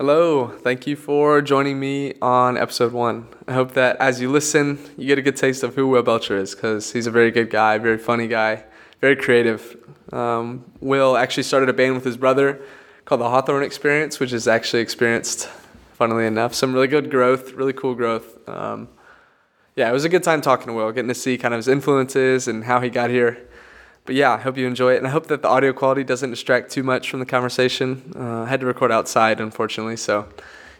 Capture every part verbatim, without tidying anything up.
Hello, thank you for joining me on episode one. I hope that as you listen, you get a good taste of who Will Belcher is, because he's a very good guy, very funny guy, very creative. Um, Will actually started a band with his brother called the Hawthorne Experience, which has actually experienced, funnily enough, some really good growth, really cool growth. Um, yeah, it was a good time talking to Will, getting to see kind of his influences and how he got here. But yeah, I hope you enjoy it, and I hope that the audio quality doesn't distract too much from the conversation. Uh, I had to record outside, unfortunately, so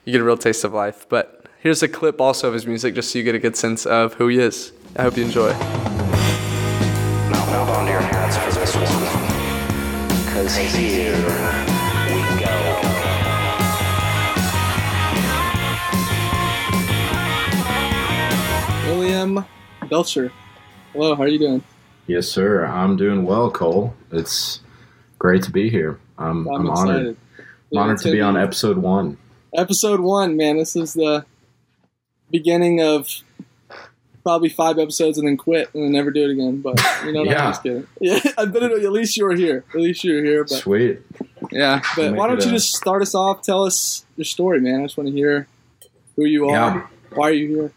you get a real taste of life. But here's a clip also of his music, just so you get a good sense of who he is. I hope you enjoy. Hold on to your hats for this one, because here we go. William Belcher, hello, how are you doing? Yes, sir. I'm doing well, Cole. It's great to be here. I'm, I'm, I'm honored. I'm honored to be on episode one. Episode one, man. This is the beginning of probably five episodes and then quit and then never do it again. But, you know, yeah. No, I'm just kidding. Yeah, I bet it, at least you were here. At least you were here. But, sweet. Yeah. But why don't you just start us off? Tell us your story, man. I just want to hear who you are. Yeah. Why are you here?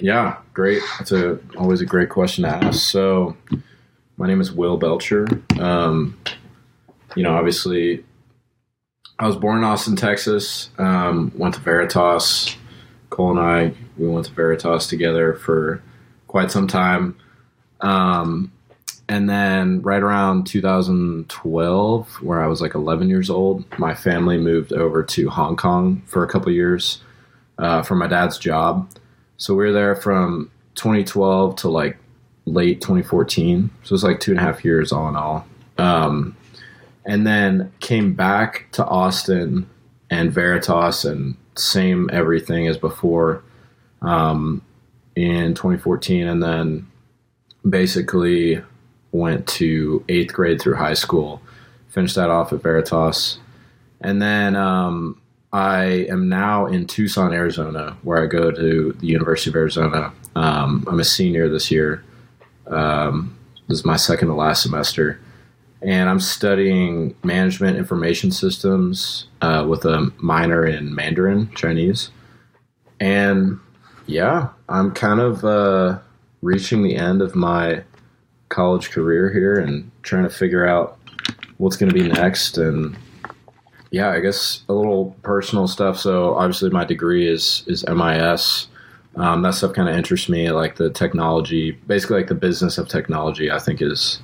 Yeah, great. That's a, always a great question to ask. So my name is Will Belcher. Um, you know, obviously I was born in Austin, Texas, um, went to Veritas. Cole and I, we went to Veritas together for quite some time. Um, and then right around two thousand twelve, where I was like eleven years old, my family moved over to Hong Kong for a couple of years uh, for my dad's job. So we were there from twenty twelve to like late twenty fourteen. So it's like two and a half years all in all. Um, and then came back to Austin and Veritas and same everything as before um, in twenty fourteen. And then basically went to eighth grade through high school, finished that off at Veritas. And then um, – I am now in Tucson, Arizona, where I go to the University of Arizona. Um, I'm a senior this year. Um, this is my second to last semester. And I'm studying management information systems uh, with a minor in Mandarin, Chinese. And yeah, I'm kind of uh, reaching the end of my college career here and trying to figure out what's going to be next. And yeah, I guess a little personal stuff. So obviously my degree is is M I S. Um, that stuff kind of interests me, like the technology, basically like the business of technology, I think is,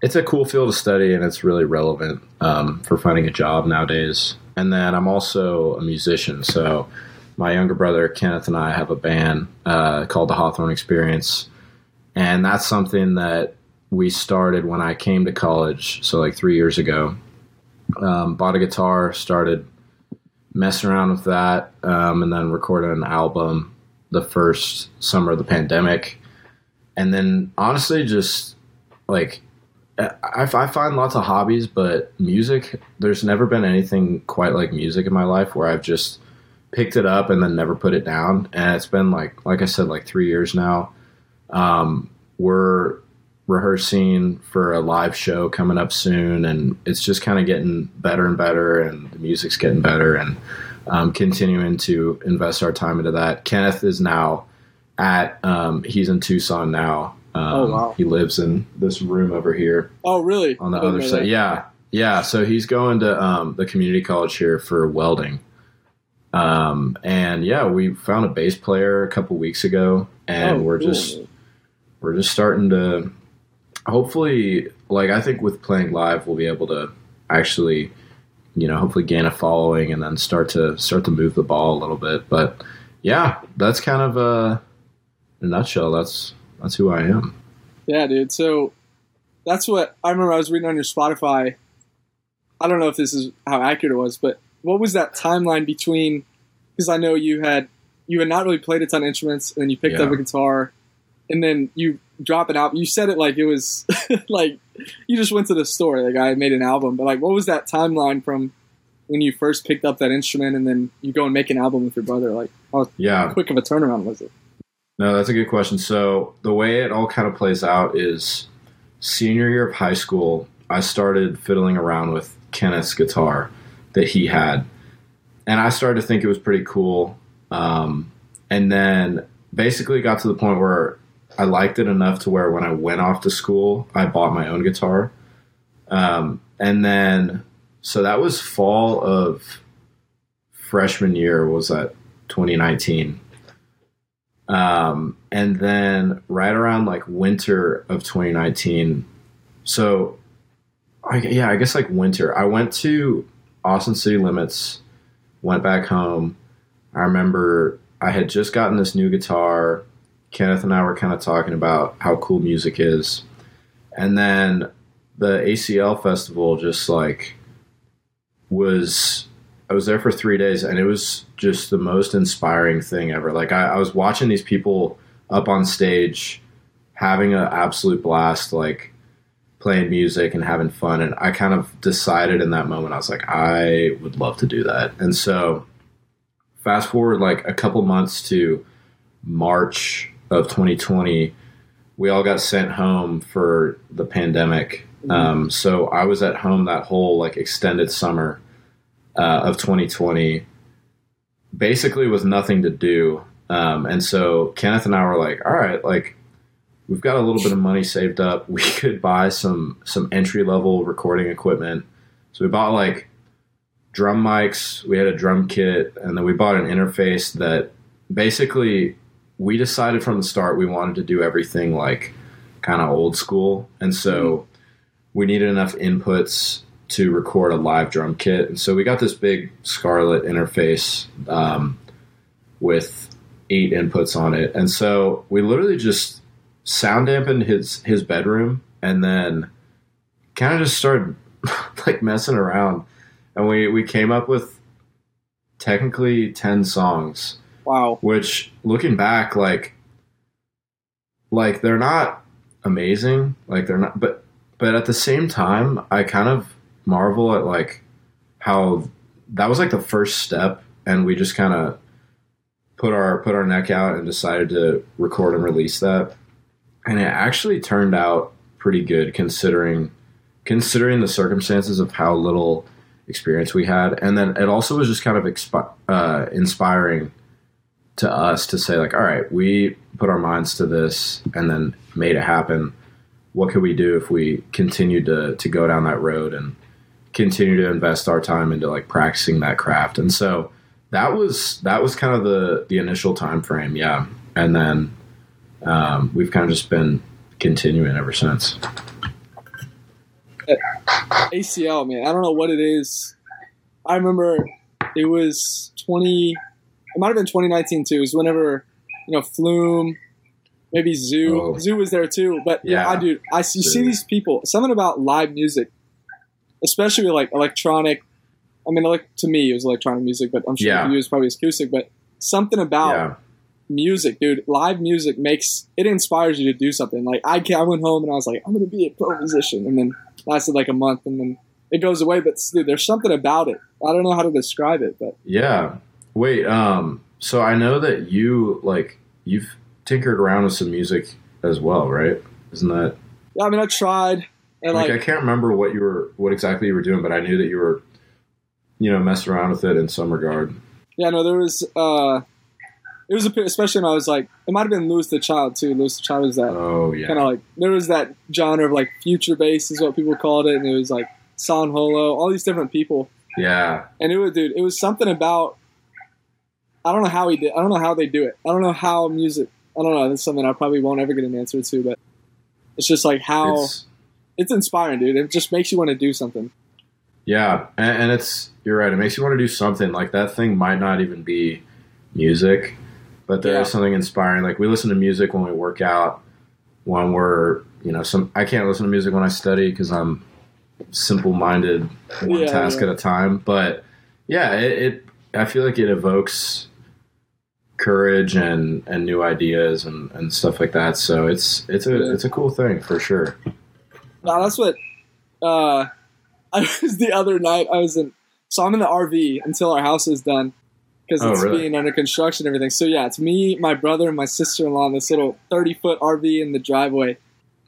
it's a cool field to study and it's really relevant um, for finding a job nowadays. And then I'm also a musician. So my younger brother, Kenneth, and I have a band uh, called the Hawthorne Experience. And that's something that we started when I came to college. So like three years ago. Um, bought a guitar, started messing around with that, um, and then recorded an album the first summer of the pandemic. And then honestly, just like I, I find lots of hobbies, but music, there's never been anything quite like music in my life where I've just picked it up and then never put it down. And it's been like, like I said, like three years now. Um, we're rehearsing for a live show coming up soon, and it's just kind of getting better and better, and the music's getting better, and um, continuing to invest our time into that. Kenneth is now at um, he's in Tucson now. Um, oh wow! He lives in this room over here. Oh really? On the other side, yeah, yeah. So he's going to um, the community college here for welding. Um, and yeah, we found a bass player a couple weeks ago, and oh, we're cool. just we're just starting to. Hopefully, like I think with playing live, we'll be able to actually, you know, hopefully gain a following and then start to start to move the ball a little bit. But yeah, that's kind of a, in a nutshell. That's that's who I am. Yeah, dude. So that's what I remember. I was reading on your Spotify. I don't know if this is how accurate it was, but what was that timeline between? Because I know you had you had not really played a ton of instruments, and then you picked yeah. up a guitar, and then you. Drop an album. You said it like it was like you just went to the store. Like I made an album, but like, what was that timeline from when you first picked up that instrument and then you go and make an album with your brother? Like, how yeah. quick of a turnaround was it? No, that's a good question. So the way it all kind of plays out is senior year of high school, I started fiddling around with Kenneth's guitar that he had. and I started to think it was pretty cool. Um, and then basically got to the point where I liked it enough to where when I went off to school, I bought my own guitar. Um, and then, so that was fall of freshman year, was that twenty nineteen? Um, and then right around like winter of twenty nineteen. So I, yeah, I guess like winter, I went to Austin City Limits, went back home. I remember I had just gotten this new guitar. Kenneth and I were kind of talking about how cool music is. And then the A C L festival just like was, I was there for three days and it was just the most inspiring thing ever. Like I, I was watching these people up on stage having an absolute blast, like playing music and having fun. And I kind of decided in that moment, I was like, I would love to do that. And so fast forward like a couple months to March of twenty twenty, we all got sent home for the pandemic. Um, so I was at home that whole like extended summer uh, of twenty twenty, basically with nothing to do. Um, and so Kenneth and I were like, all right, like we've got a little bit of money saved up. We could buy some, some entry level recording equipment. So we bought like drum mics. We had a drum kit, and then we bought an interface that basically we decided from the start we wanted to do everything like kind of old school. And so we needed enough inputs to record a live drum kit. And so we got this big Scarlett interface um, with eight inputs on it. And so we literally just sound dampened his, his bedroom and then kind of just started like messing around. And we, we came up with technically ten songs. Wow. Which, looking back, like, like they're not amazing. Like they're not, but, but at the same time, I kind of marvel at like how that was like the first step, and we just kind of put our, put our neck out and decided to record and release that. And it actually turned out pretty good considering, considering the circumstances of how little experience we had. And then it also was just kind of expi- uh, inspiring to us to say like, all right, we put our minds to this and then made it happen. What could we do if we continued to, to go down that road and continue to invest our time into like practicing that craft? And so that was, that was kind of the, the initial time frame. Yeah. And then, um, we've kind of just been continuing ever since. A C L, man. I don't know what it is. I remember it was twenty It might have been twenty nineteen too. It was whenever, you know, Flume, maybe Zoo. Oh. Zoo was there too. But yeah, I dude, I see, see these people. Something about live music, especially with like electronic. I mean, like to me, it was electronic music, but I'm sure yeah. for you it was probably acoustic. But something about yeah. music, dude. Live music makes it inspires you to do something. Like I, I went home and I was like, I'm gonna be a pro musician, and then lasted like a month, and then it goes away. But dude, there's something about it. I don't know how to describe it, but yeah. Wait, um, so I know that you, like, you've tinkered around with some music as well, right? Isn't that... Yeah, I mean, I tried. And like, like, I can't remember what you were, what exactly you were doing, but I knew that you were, you know, messing around with it in some regard. Yeah, no, there was, uh, it was, a, especially when I was like, it might have been Louis the Child, too. Louis the Child was that oh, yeah. kind of like, there was that genre of, like, future bass is what people called it, and it was, like, San Holo, all these different people. Yeah. And it was, dude, it was something about... I don't know how he did. I don't know how they do it. I don't know how music. I don't know. That's something I probably won't ever get an answer to. But it's just like how it's, it's inspiring, dude. It just makes you want to do something. Yeah, and, and it's you're right. It makes you want to do something. Like that thing might not even be music, but there yeah. is something inspiring. Like we listen to music when we work out. When we're you know some I can't listen to music when I study because I'm simple minded, one yeah, task yeah. at a time. But yeah, it, it I feel like it evokes courage and, and new ideas and, and stuff like that. So it's, it's a, it's a cool thing for sure. No, that's what, uh, I was the other night I was in, so I'm in the R V until our house is done because it's oh, really? being under construction and everything. So yeah, it's me, my brother and my sister-in-law in this little thirty foot R V in the driveway.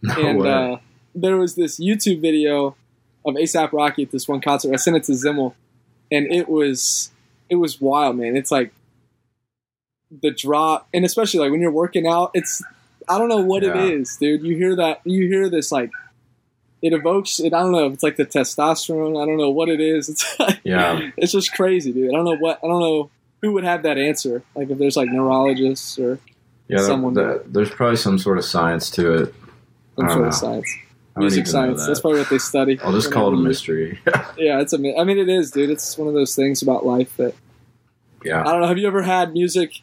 No and, way. uh, there was this YouTube video of A$AP Rocky at this one concert. I sent it to Zimmel and it was it was wild, man. It's like the drop, and especially like when you're working out, it's, I don't know what yeah. it is, dude. You hear that, you hear this, like, it evokes it. I don't know if it's like the testosterone. I don't know what it is. It's like, yeah, it's just crazy, dude. I don't know what, I don't know who would have that answer. Like if there's like neurologists or yeah, someone. That, that, there's probably some sort of science to it. Some sort know. of science. Music science. That. That's probably what they study. I'll just call it a mystery. Yeah, it's a, I mean, it is, dude. It's one of those things about life that, yeah, I don't know. Have you ever had music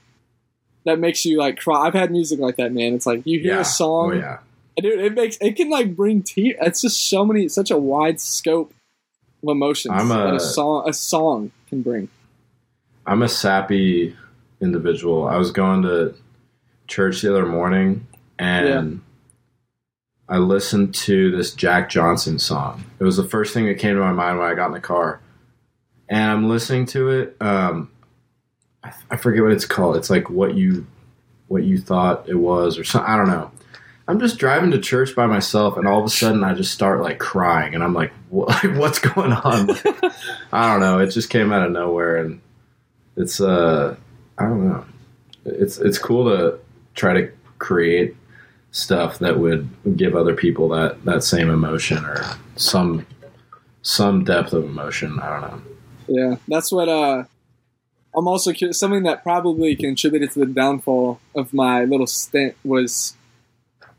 that makes you like cry? I've had music like that, man. It's like you hear yeah. a song. Oh, yeah. Dude, it makes it can like bring tears. It's just so many, such a wide scope of emotions I'm a, that a song a song can bring. I'm a sappy individual. I was going to church the other morning and yeah. I listened to this Jack Johnson song. It was the first thing that came to my mind when I got in the car, and I'm listening to it. Um, I, I forget what it's called. It's like what you what you thought it was, or something. I don't know. I'm just driving to church by myself, and all of a sudden I just start like crying, and I'm like, what, like what's going on? Like, I don't know. It just came out of nowhere, and it's uh, I don't know. It's it's cool to try to create stuff that would give other people that, that same emotion or some some depth of emotion. I don't know. Yeah, that's what uh, I'm also curious. Something that probably contributed to the downfall of my little stint was,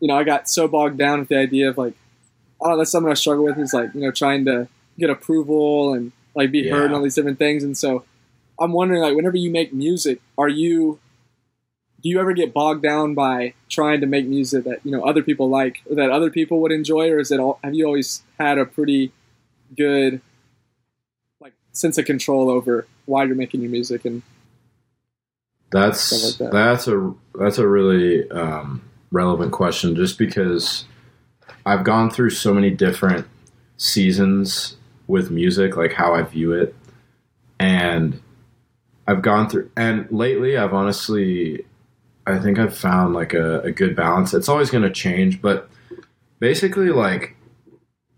you know, I got so bogged down with the idea of like, oh, that's something I struggle with is like, you know, trying to get approval and like be yeah. heard and all these different things. And so I'm wondering, like, whenever you make music, are you, do you ever get bogged down by trying to make music that, you know, other people like, or that other people would enjoy? Or is it all, have you always had a pretty good, like, sense of control over why you're making your music? And that's, like that? that's a, that's a really, um, relevant question, just because I've gone through so many different seasons with music, like how I view it, and I've gone through, and lately I've honestly, I think I've found like a, a good balance. It's always going to change, but basically like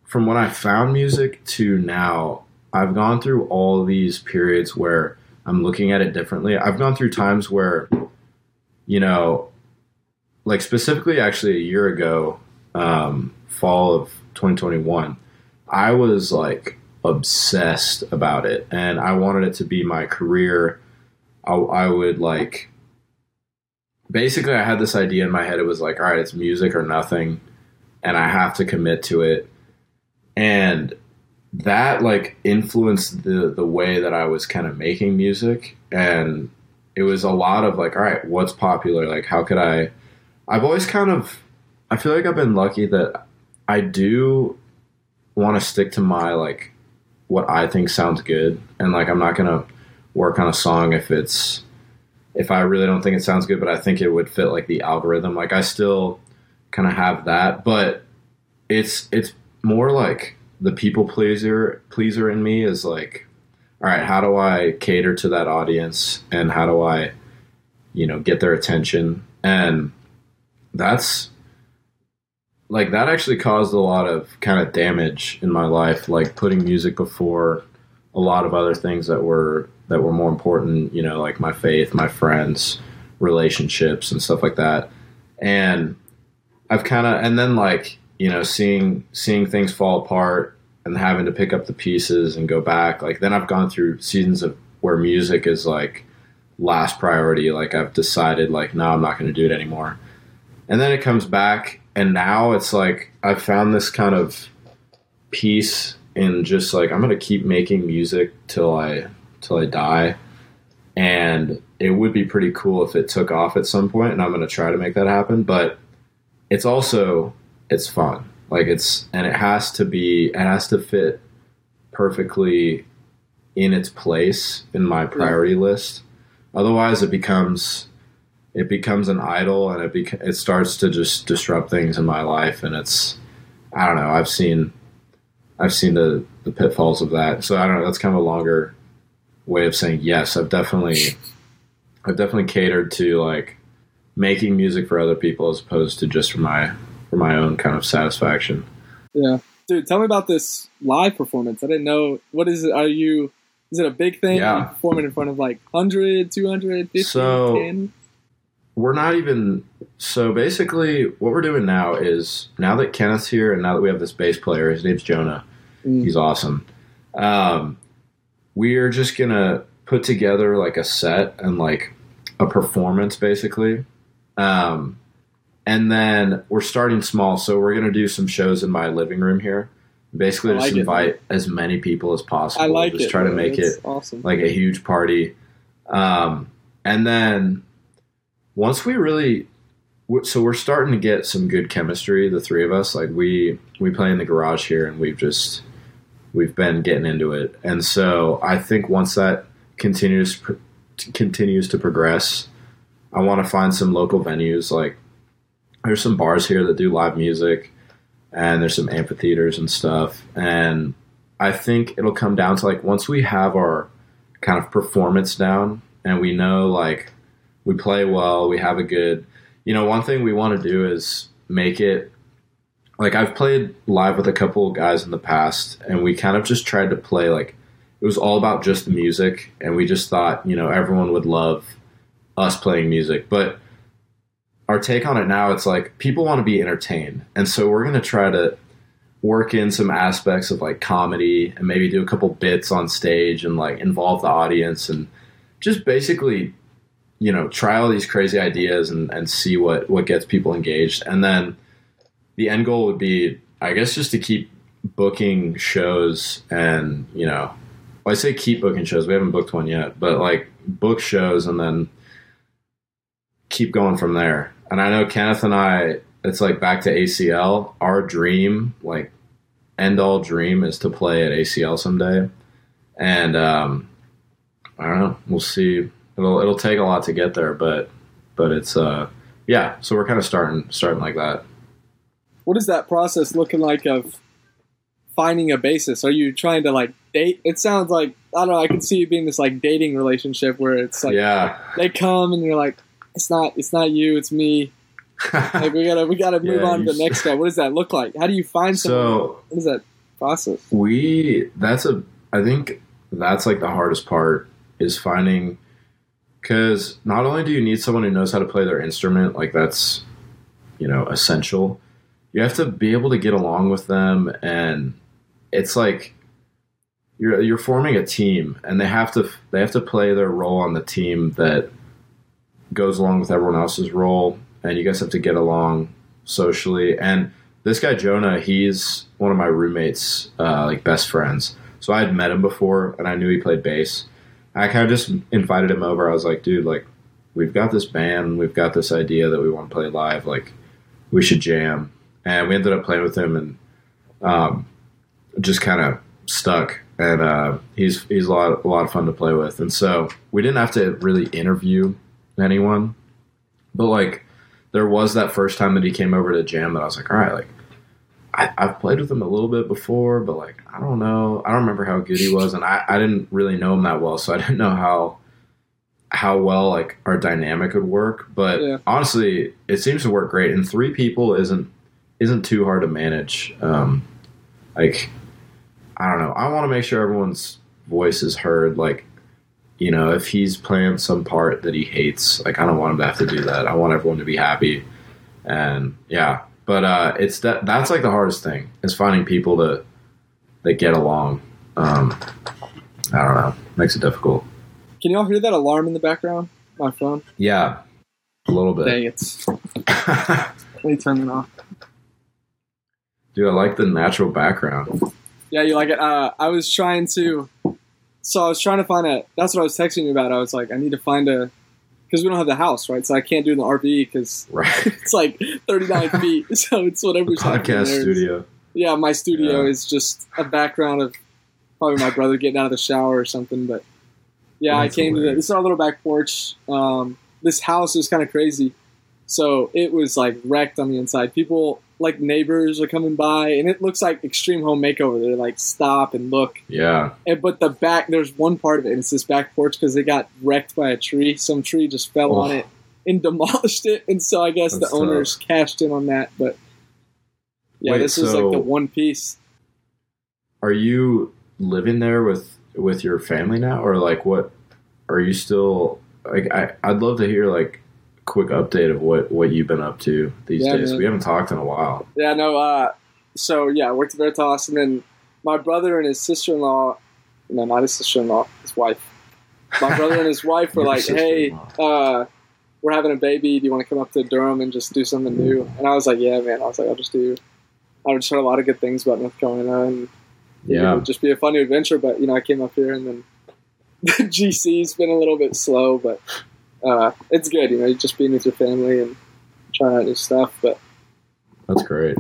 from when I found music to now, I've gone through all these periods where I'm looking at it differently. I've gone through times where, you know, like specifically actually a year ago, um, fall of twenty twenty-one, I was like obsessed about it, and I wanted it to be my career. I, I would like, basically I had this idea in my head. It was like, all right, it's music or nothing, and I have to commit to it. And that like influenced the, the way that I was kind of making music. And it was a lot of like, all right, what's popular? Like, how could I, I've always kind of, I feel like I've been lucky that I do want to stick to my, like, what I think sounds good. And, like, I'm not going to work on a song if it's, if I really don't think it sounds good, but I think it would fit, like, the algorithm. Like, I still kind of have that, but it's, it's more like the people pleaser, pleaser in me is like, all right, how do I cater to that audience, and how do I, you know, get their attention? And that's like, that actually caused a lot of kind of damage in my life, like putting music before a lot of other things that were, that were more important, you know, like my faith, my friends, relationships and stuff like that. And I've kind of, and then like, you know, seeing, seeing things fall apart and having to pick up the pieces and go back. Like then I've gone through seasons of where music is like last priority. Like I've decided like, no, I'm not going to do it anymore. And then it comes back, and now it's like I've found this kind of peace in just like I'm gonna keep making music till I till I die, and it would be pretty cool if it took off at some point, and I'm gonna try to make that happen. But it's also it's fun, like it's and it has to be it has to fit perfectly in its place in my priority mm-hmm. list. Otherwise, it becomes. It becomes an idol, and it bec- it starts to just disrupt things in my life. And it's, I don't know, I've seen, I've seen the, the pitfalls of that. So I don't know, that's kind of a longer way of saying, yes, I've definitely, I've definitely catered to like making music for other people as opposed to just for my, for my own kind of satisfaction. Yeah. Dude, tell me about this live performance. I didn't know, what is it? Are you, Is it a big thing? Yeah. Are you performing in front of like one hundred, two hundred, fifty, so, ten? We're not even – so basically what we're doing now is now that Kenneth's here and now that we have this bass player, his name's Jonah. Mm. He's awesome. Um, we're just going to put together like a set and like a performance basically. Um, and then we're starting small. So we're going to do some shows in my living room here. Basically just like invite it. as many people as possible. I like just it. Just try to make it's it awesome. Like a huge party. Um, and then – once we really – so we're starting to get some good chemistry, the three of us. Like we, we play in the garage here and we've just – we've been getting into it. And so I think once that continues continues to progress, I want to find some local venues. Like there's some bars here that do live music and there's some amphitheaters and stuff. And I think it'll come down to like once we have our kind of performance down and we know like – we play well, we have a good, you know, one thing we want to do is make it, like I've played live with a couple of guys in the past and we kind of just tried to play like, it was all about just the music and we just thought, you know, everyone would love us playing music. But our take on it now, it's like people want to be entertained. And so we're going to try to work in some aspects of like comedy and maybe do a couple bits on stage and like involve the audience and just basically you know, try all these crazy ideas and, and see what, what gets people engaged. And then the end goal would be, I guess, just to keep booking shows and, you know, well, I say keep booking shows. We haven't booked one yet, but like book shows and then keep going from there. And I know Kenneth and I, it's like back to A C L. Our dream, like end all dream is to play at A C L someday. And um, I don't know, we'll see. It'll it'll take a lot to get there, but but it's uh yeah. So we're kind of starting starting like that. What is that process looking like of finding a bassist? Are you trying to like date? It sounds like I don't know. I can see it being this like dating relationship where it's like yeah. they come and you're like it's not it's not you, it's me. Like we gotta we gotta move yeah, on to the next guy. What does that look like? How do you find someone? So what is that process? We that's a I think that's like the hardest part is finding. Because not only do you need someone who knows how to play their instrument, like that's, you know, essential, you have to be able to get along with them. And it's like you're you're forming a team and they have to they have to play their role on the team that goes along with everyone else's role. And you guys have to get along socially. And this guy, Jonah, he's one of my roommates, uh, like best friends. So I had met him before and I knew he played bass. I kind of just invited him over. I was like, dude, like, we've got this band. We've got this idea that we want to play live. Like, we should jam. And we ended up playing with him and um, just kind of stuck. And uh, he's he's a lot, a lot of fun to play with. And so we didn't have to really interview anyone. But, like, there was that first time that he came over to jam that I was like, all right, like, I, I've played with him a little bit before, but like, I don't know. I don't remember how good he was. And I, I didn't really know him that well. So I didn't know how, how well like our dynamic would work. But yeah. honestly, it seems to work great. And three people isn't, isn't too hard to manage. Um, like, I don't know. I want to make sure everyone's voice is heard. Like, you know, if he's playing some part that he hates, like, I don't want him to have to do that. I want everyone to be happy. And yeah. But uh, it's that that's like the hardest thing is finding people that that get along. Um, I don't know, makes it difficult. Can y'all hear that alarm in the background? My phone. Yeah, a little bit. Dang it! Let me turn it off. Dude, I like the natural background. Yeah, you like it. Uh, I was trying to, so I was trying to find a. That's what I was texting you about. I was like, I need to find a. Because we don't have the house, right? So I can't do an R V because right. it's like thirty-nine feet. So it's whatever's happening there. Podcast studio. Yeah, my studio yeah. is just a background of probably my brother getting out of the shower or something. But yeah, That's I came hilarious. to the – this is our little back porch. Um, this house is kind of crazy. So it was like wrecked on the inside. People, like neighbors are coming by and it looks like Extreme Home Makeover. They like stop and look. Yeah. And, but the back, there's one part of it and it's this back porch because it got wrecked by a tree. Some tree just fell oh. on it and demolished it. And so I guess That's the owners tough. cashed in on that. But yeah, Wait, this so is like the one piece. Are you living there with with your family now, or like what are you still like? I I'd love to hear like a quick update of what, what you've been up to these yeah, days. Man. We haven't talked in a while. Yeah, no. Uh, so yeah, I worked at Veritas, and then my brother and his sister-in-law, no, not his sister-in-law, his wife. My brother and his wife were like, "Hey, uh, we're having a baby. Do you want to come up to Durham and just do something new?" And I was like, "Yeah, man." I was like, "I'll just do." I just heard a lot of good things about North Carolina, and yeah, you know, it would just be a fun adventure. But you know, I came up here, and then the G C's been a little bit slow, but uh, it's good. You know, just being with your family and trying out new stuff. But that's great.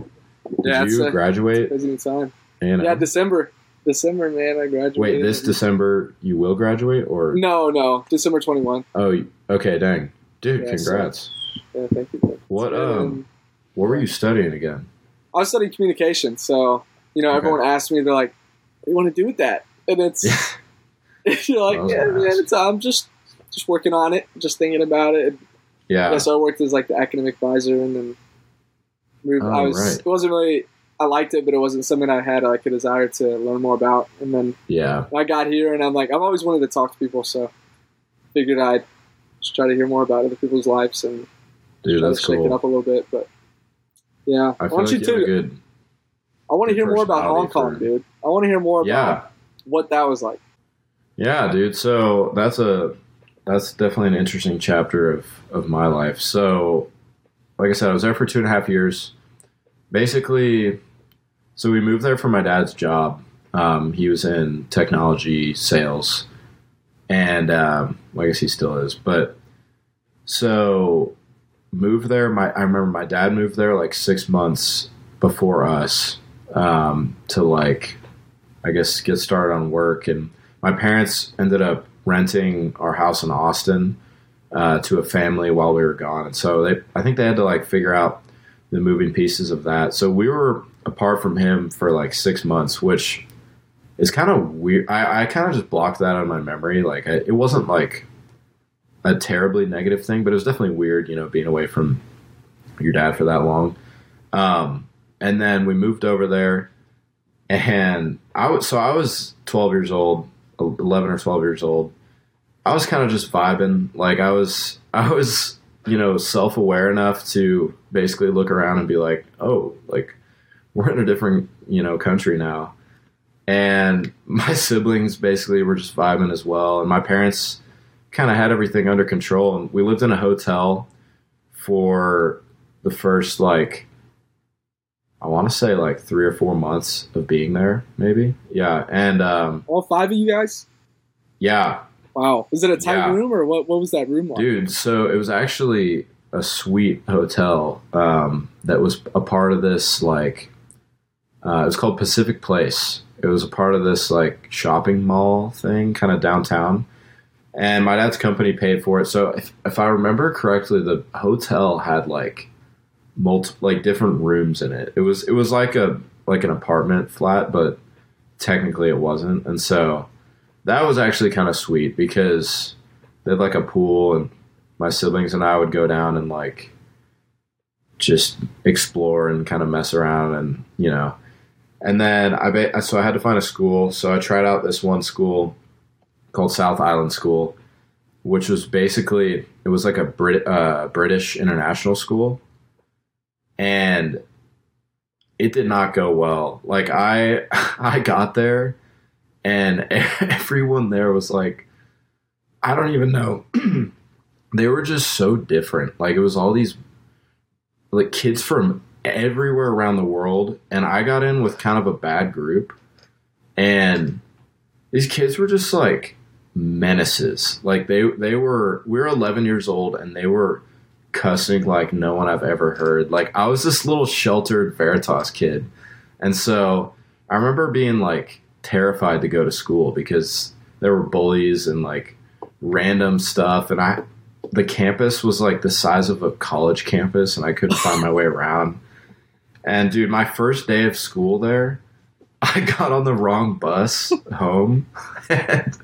Did yeah, you a, graduate? It's a busy time. And yeah, December. December, man, I graduated. Wait, this December you will graduate, or no, no, December twenty-first. Oh, okay, dang, dude, yeah, congrats. So, yeah, thank you. Man. What been, um, what were you studying again? I was studying communication, so you know, okay. Everyone asked me, they're like, "What do you want to do with that?" And it's yeah. You're like, "Yeah, man, it's, I'm just just working on it, just thinking about it." Yeah. yeah. So I worked as like the academic advisor, and then moved. Oh, I was right. It wasn't really. I liked it, but it wasn't something I had like a desire to learn more about. And then yeah. I got here, and I'm like, I've always wanted to talk to people, so figured I'd just try to hear more about other people's lives and Dude, try that's to shake cool. it up a little bit. But yeah, I, I want like you to. Good, I want to hear more about Hong Kong, for... dude. I want to hear more yeah. about what that was like. Yeah, dude. So that's a that's definitely an interesting chapter of of my life. So, like I said, I was there for two and a half years, basically. So we moved there for my dad's job. Um, he was in technology sales, and um, well, I guess he still is. But so moved there. My I remember my dad moved there like six months before us um, to like I guess get started on work. And my parents ended up renting our house in Austin uh, to a family while we were gone. And so they I think they had to like figure out the moving pieces of that. So we were apart from him for like six months, which is kind of weird. I, I kind of just blocked that out of my memory. Like I, it wasn't like a terribly negative thing, but it was definitely weird, you know, being away from your dad for that long. Um, and then we moved over there, and I was, so I was twelve years old, eleven or twelve years old. I was kind of just vibing. Like I was, I was, you know, self-aware enough to basically look around and be like, oh, like, we're in a different, you know, country now. And my siblings basically were just vibing as well. And my parents kind of had everything under control. And we lived in a hotel for the first, like, I want to say like three or four months of being there, maybe. Yeah. And um, all five of you guys? Yeah. Wow. Is it a tight yeah. room, or what, what was that room like? Dude, so it was actually a sweet hotel um, that was a part of this, like, Uh, it was called Pacific Place. It was a part of this like shopping mall thing, kind of downtown. And my dad's company paid for it. So if, if I remember correctly, the hotel had like multi like different rooms in it. It was it was like a like an apartment flat, but technically it wasn't. And so that was actually kind of sweet because they had like a pool, and my siblings and I would go down and like just explore and kind of mess around, and you know. And then I ba- so I had to find a school, so I tried out this one school called South Island School, which was basically it was like a Brit uh, British international school, and it did not go well. Like I I got there, and everyone there was like, I don't even know. They were just so different. Like it was all these like kids from everywhere around the world, and I got in with kind of a bad group, and these kids were just like menaces. Like they they were we were eleven years old, and they were cussing like no one I've ever heard. Like I was this little sheltered Veritas kid, and so I remember being like terrified to go to school because there were bullies and like random stuff, and I the campus was like the size of a college campus, and I couldn't find my way around. And, dude, my first day of school there, I got on the wrong bus home, and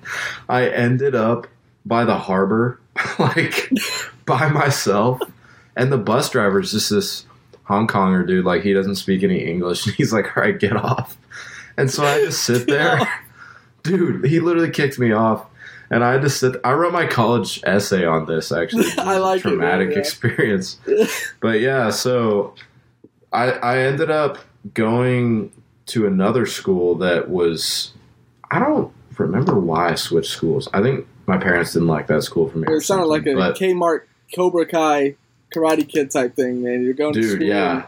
I ended up by the harbor, like, by myself. And the bus driver is just this Hong Konger dude. Like, he doesn't speak any English. He's like, all right, get off. And so I just sit there Dude, he literally kicked me off. And I had to sit. I wrote my college essay on this, actually. It was I like a traumatic it, yeah. experience. But yeah, so I, I ended up going to another school that was, I don't remember why I switched schools. I think my parents didn't like that school for me. It sounded like a Kmart Cobra Kai Karate Kid type thing, man. You're going dude, to school. Dude, yeah.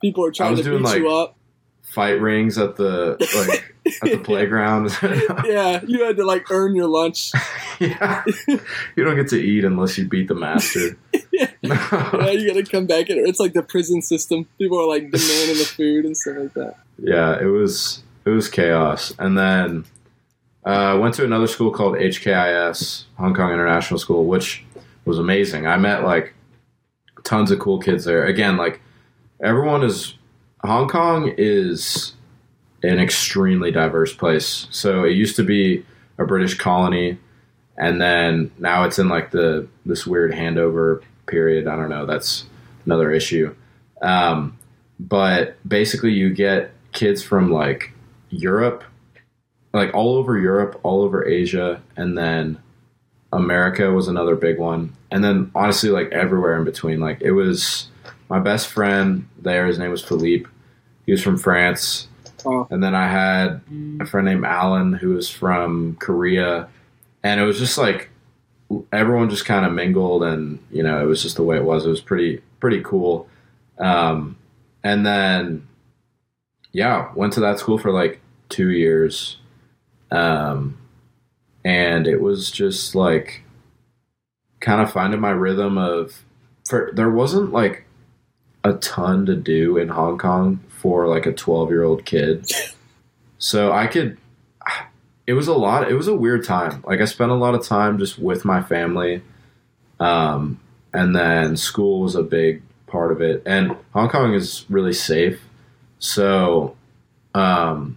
People are trying to beat like, you up. Fight rings at the like at the playground. Yeah, you had to like earn your lunch. Yeah, you don't get to eat unless you beat the master. Yeah, yeah, you got to come back in. It's like the prison system. People are like demanding the food and stuff like that. Yeah, it was it was chaos. And then I uh, went to another school called H K I S, Hong Kong International School, which was amazing. I met like tons of cool kids there. Again, like everyone is. Hong Kong is an extremely diverse place. So it used to be a British colony, and then now it's in like the this weird handover period. I don't know. That's another issue. Um, but basically, you get kids from like Europe, like all over Europe, all over Asia, and then America was another big one. And then honestly, like everywhere in between. Like it was. My best friend there, his name was Philippe. He was from France. Oh. And then I had a friend named Alan who was from Korea. And it was just like everyone just kind of mingled and, you know, it was just the way it was. It was pretty pretty cool. Um, and then, yeah, went to that school for like two years. Um, and it was just like kind of finding my rhythm of for, there wasn't like a ton to do in Hong Kong for like a twelve year old kid. So I could, it was a lot. It was a weird time. Like I spent a lot of time just with my family. Um, and then school was a big part of it, and Hong Kong is really safe. So, um,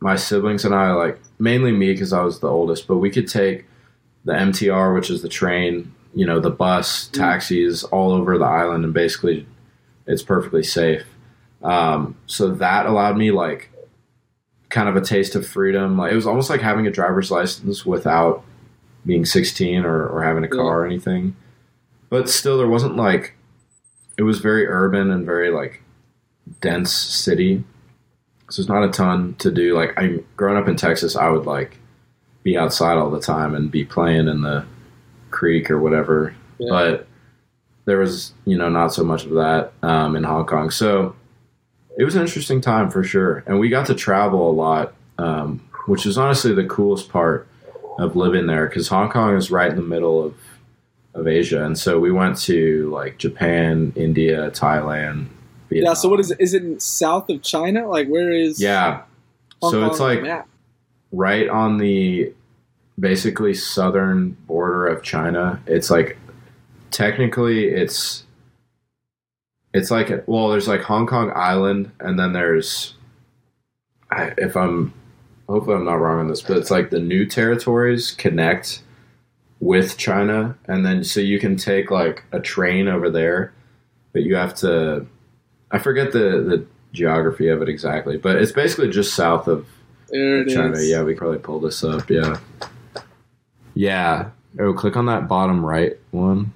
my siblings and I, like mainly me, cause I was the oldest, but we could take the M T R, which is the train, you know, the bus, taxis all over the island, and basically it's perfectly safe. Um, so that allowed me like kind of a taste of freedom. Like it was almost like having a driver's license without being sixteen or, or having a car yeah. or anything, but still there wasn't like, it was very urban and very like dense city. So there's not a ton to do. Like I growing up in Texas, I would like be outside all the time and be playing in the creek or whatever. Yeah. But there was, you know, not so much of that um, in Hong Kong. So it was an interesting time for sure. And we got to travel a lot, um, which is honestly the coolest part of living there, because Hong Kong is right in the middle of, of Asia. And so we went to like Japan, India, Thailand, Vietnam. Yeah, so what is it? Is it south of China? Like where is Yeah. Hong so Kong it's like map? Right on the basically southern border of China. It's like technically, it's it's like well, there's like Hong Kong Island, and then there's I, if I'm hopefully I'm not wrong on this, but it's like the new territories connect with China, and then so you can take like a train over there, but you have to I forget the, the geography of it exactly, but it's basically just south of there China. Is. Yeah, we probably pull this up. Yeah, yeah. Oh, click on that bottom right one.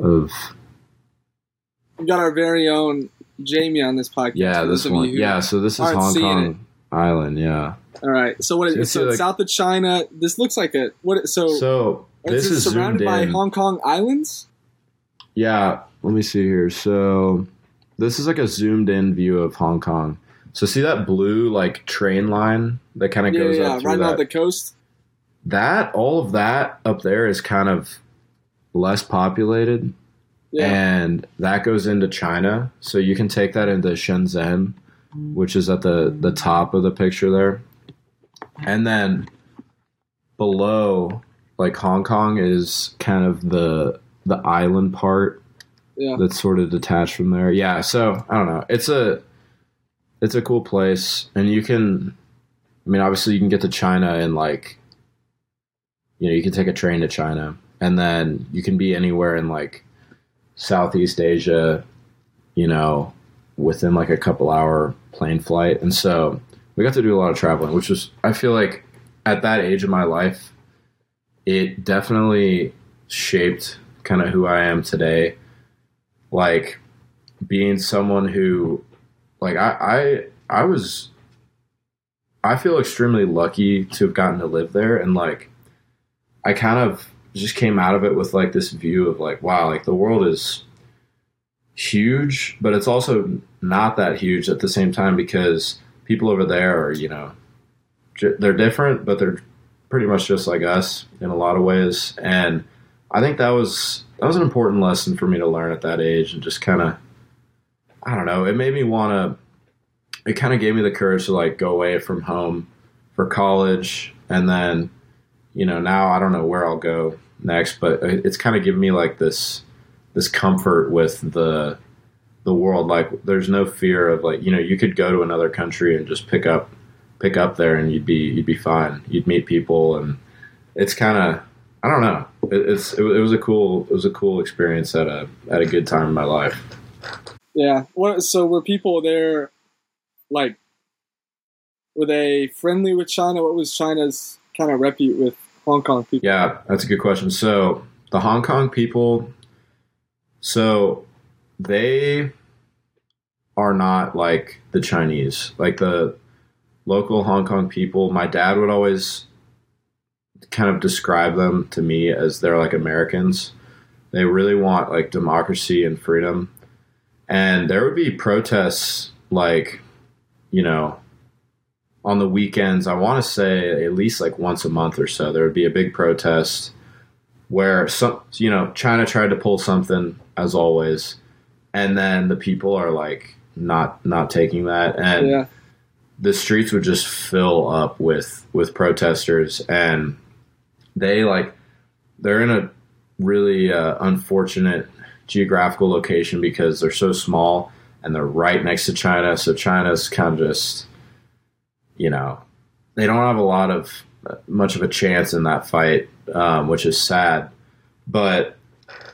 Of we got our very own Jamie on this podcast. Yeah, this one. Yeah, so this is Hong Kong Island. Yeah. All right. So what is it? So it's south of China. This looks like a what? So so this is surrounded by Hong Kong Islands. Yeah. Let me see here. So this is like a zoomed in view of Hong Kong. So see that blue like train line that kind of goes up through that. Yeah, right off the coast. That all of that up there is kind of less populated, yeah. and that goes into China. So you can take that into Shenzhen, which is at the, the top of the picture there. And then below, like Hong Kong is kind of the the island part yeah. that's sort of detached from there. Yeah, so I don't know. It's a it's a cool place, and you can. I mean, obviously, you can get to China in like you know you can take a train to China. And then you can be anywhere in like Southeast Asia, you know, within like a couple hour plane flight. And so we got to do a lot of traveling, which was, I feel like at that age of my life, it definitely shaped kind of who I am today. Like being someone who, like I, I, I was, I feel extremely lucky to have gotten to live there. And like, I kind of just came out of it with like this view of like, wow, like the world is huge, but it's also not that huge at the same time, because people over there are, you know, they're different, but they're pretty much just like us in a lot of ways. And I think that was, that was an important lesson for me to learn at that age, and just kind of, I don't know, it made me want to, it kind of gave me the courage to like go away from home for college. And then, you know, now I don't know where I'll go next, but it's kind of given me like this, this comfort with the, the world. Like there's no fear of like, you know, you could go to another country and just pick up, pick up there and you'd be, you'd be fine. You'd meet people. And it's kind of, I don't know. It, it's, it, it was a cool, it was a cool experience at a, at a good time in my life. Yeah. What, so were people there, like, were they friendly with China? What was China's kind of repute with Hong Kong people? Yeah, that's a good question. So the Hong Kong people, so they are not like the Chinese, like the local Hong Kong people. My dad would always kind of describe them to me as they're like Americans. They really want like democracy and freedom. And there would be protests like, you know, on the weekends, I want to say at least like once a month or so, there would be a big protest where some, you know, China tried to pull something as always. And then the people are like, not, not taking that. And yeah. The streets would just fill up with, with protesters, and they like, they're in a really uh, unfortunate geographical location because they're so small. And they're right next to China. So China's kind of just, you know, they don't have a lot of much of a chance in that fight, um, which is sad. But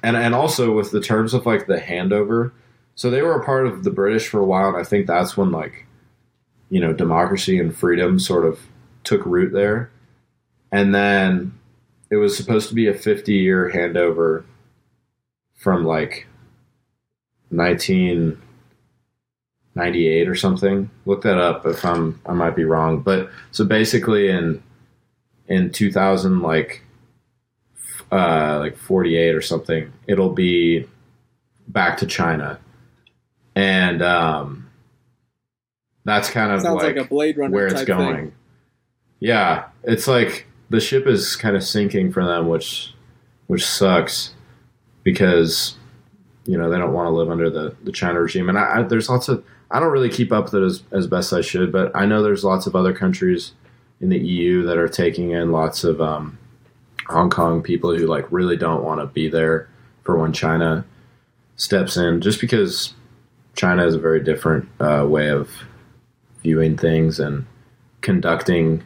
and and also with the terms of like the handover. So they were a part of the British for a while. And I think that's when like, you know, democracy and freedom sort of took root there. And then it was supposed to be a fifty year handover from like nineteen ninety-eight or something. Look that up if I'm, I might be wrong. But so basically in, in two thousand, like, uh, like forty-eight or something, it'll be back to China. And, um, that's kind of sounds like, like a Blade Runner where it's going. Thing. Yeah. It's like the ship is kind of sinking for them, which, which sucks because, you know, they don't want to live under the, the China regime. And I, I there's lots of, I don't really keep up with it as, as best I should, but I know there's lots of other countries in the E U that are taking in lots of um, Hong Kong people who like really don't want to be there for when China steps in, just because China has a very different uh, way of viewing things and conducting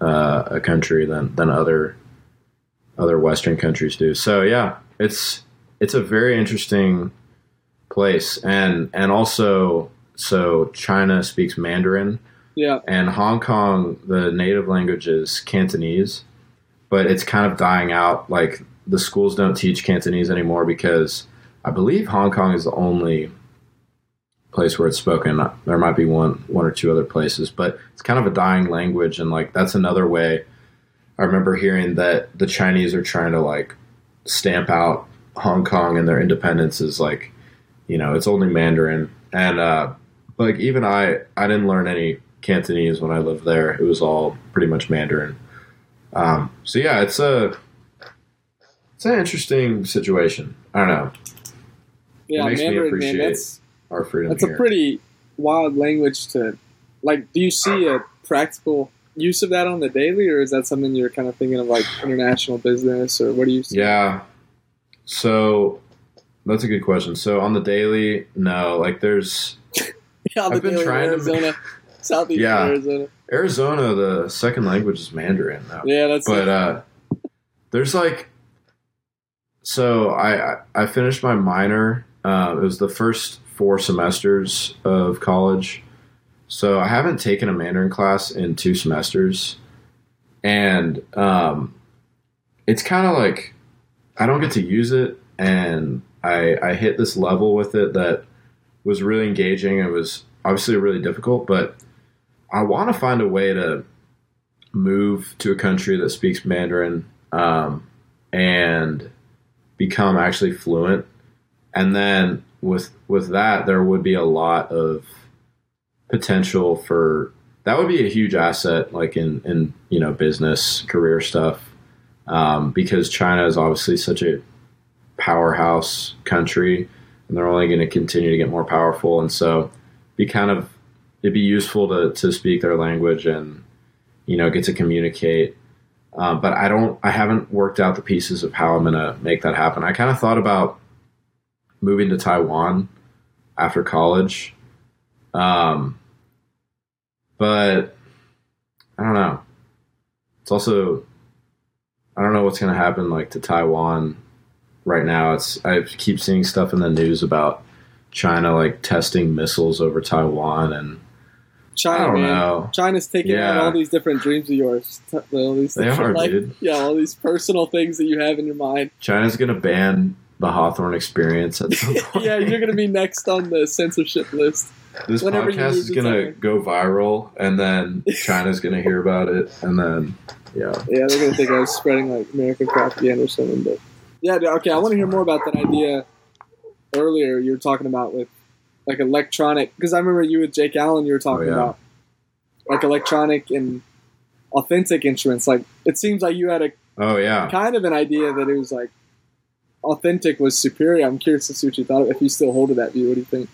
uh, a country than, than other other Western countries do. So yeah, it's it's a very interesting place, and and also. So China speaks Mandarin, yeah, and Hong Kong, the native language is Cantonese, but it's kind of dying out. Like the schools don't teach Cantonese anymore because I believe Hong Kong is the only place where it's spoken. There might be one, one or two other places, but it's kind of a dying language. And like, that's another way I remember hearing that the Chinese are trying to like stamp out Hong Kong and their independence is like, you know, it's only Mandarin. And, uh, like even I, I didn't learn any Cantonese when I lived there. It was all pretty much Mandarin. Um, so yeah, it's a it's an interesting situation. I don't know. Yeah, it makes Mandarin, me appreciate man, that's, our freedom. That's here. A pretty wild language to like. Do you see a practical use of that on the daily, or is that something you're kind of thinking of like international business, or what do you see? Yeah. So that's a good question. So on the daily, no, like there's. Yeah, I've been trying Arizona, to. Southeast yeah. Arizona. Arizona, the second language is Mandarin, though. Yeah, that's but, it. But uh, there's like. So I, I finished my minor. Uh, it was the first four semesters of college. So I haven't taken a Mandarin class in two semesters. And um, it's kind of like I don't get to use it. And I, I hit this level with it that was really engaging. It was obviously really difficult, but I want to find a way to move to a country that speaks Mandarin um, and become actually fluent. And then with with that, there would be a lot of potential for that would be a huge asset, like in, in you know business career stuff, um, because China is obviously such a powerhouse country, and they're only going to continue to get more powerful. And so, be kind of it'd be useful to to speak their language and you know get to communicate. Uh, but I don't, I haven't worked out the pieces of how I'm going to make that happen. I kind of thought about moving to Taiwan after college. Um, but I don't know. It's also, I don't know what's going to happen like to Taiwan right now. It's, I keep seeing stuff in the news about China, like testing missiles over Taiwan and China, I don't man. know. China's taking yeah. out all these different dreams of yours. All these they are, like, dude. Yeah, all these personal things that you have in your mind. China's going to ban the Hawthorne Experience at some point. Yeah, you're going to be next on the censorship list. This Whenever podcast is going to go viral, and then China's going to hear about it, and then, yeah. Yeah, they're going to think I was spreading, like, American propaganda or something, but... Yeah, dude, okay, I want to hear more about that idea earlier you were talking about with, like, electronic... Because I remember you with Jake Allen, you were talking oh, yeah. about, like, electronic and authentic instruments. Like, it seems like you had a... Oh, yeah. Kind of an idea that it was, like, authentic was superior. I'm curious to see what you thought of it. If you still hold to that view, what do you think?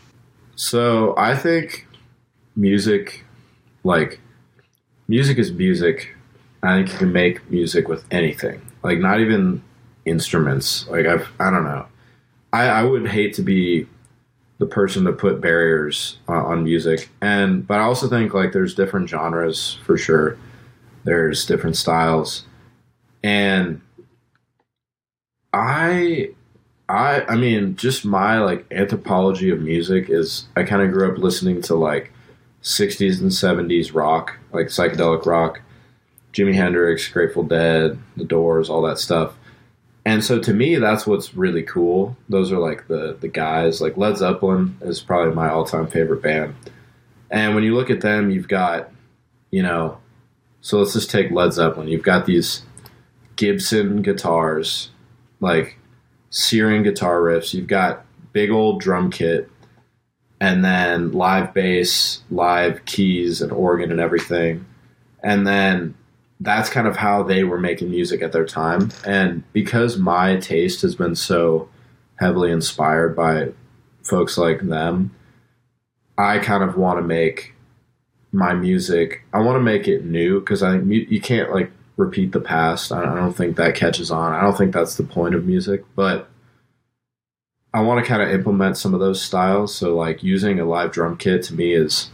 So, I think music, like, music is music. I think you can make music with anything. Like, not even... instruments. Like I've, I don't know. I, I would hate to be the person to put barriers uh, on music. And, but I also think like there's different genres for sure. There's different styles. And I, I, I mean, just my like anthropology of music is I kind of grew up listening to like sixties and seventies rock, like psychedelic rock, Jimi Hendrix, Grateful Dead, The Doors, all that stuff. And so to me, that's what's really cool. Those are like the, the guys. Like Led Zeppelin is probably my all-time favorite band. And when you look at them, you've got, you know, so let's just take Led Zeppelin. You've got these Gibson guitars, like searing guitar riffs. You've got big old drum kit and then live bass, live keys and organ and everything. And then... that's kind of how they were making music at their time. And because my taste has been so heavily inspired by folks like them, I kind of want to make my music, I want to make it new because I think you can't like repeat the past. I don't think that catches on. I don't think that's the point of music, but I want to kind of implement some of those styles. So like using a live drum kit to me is,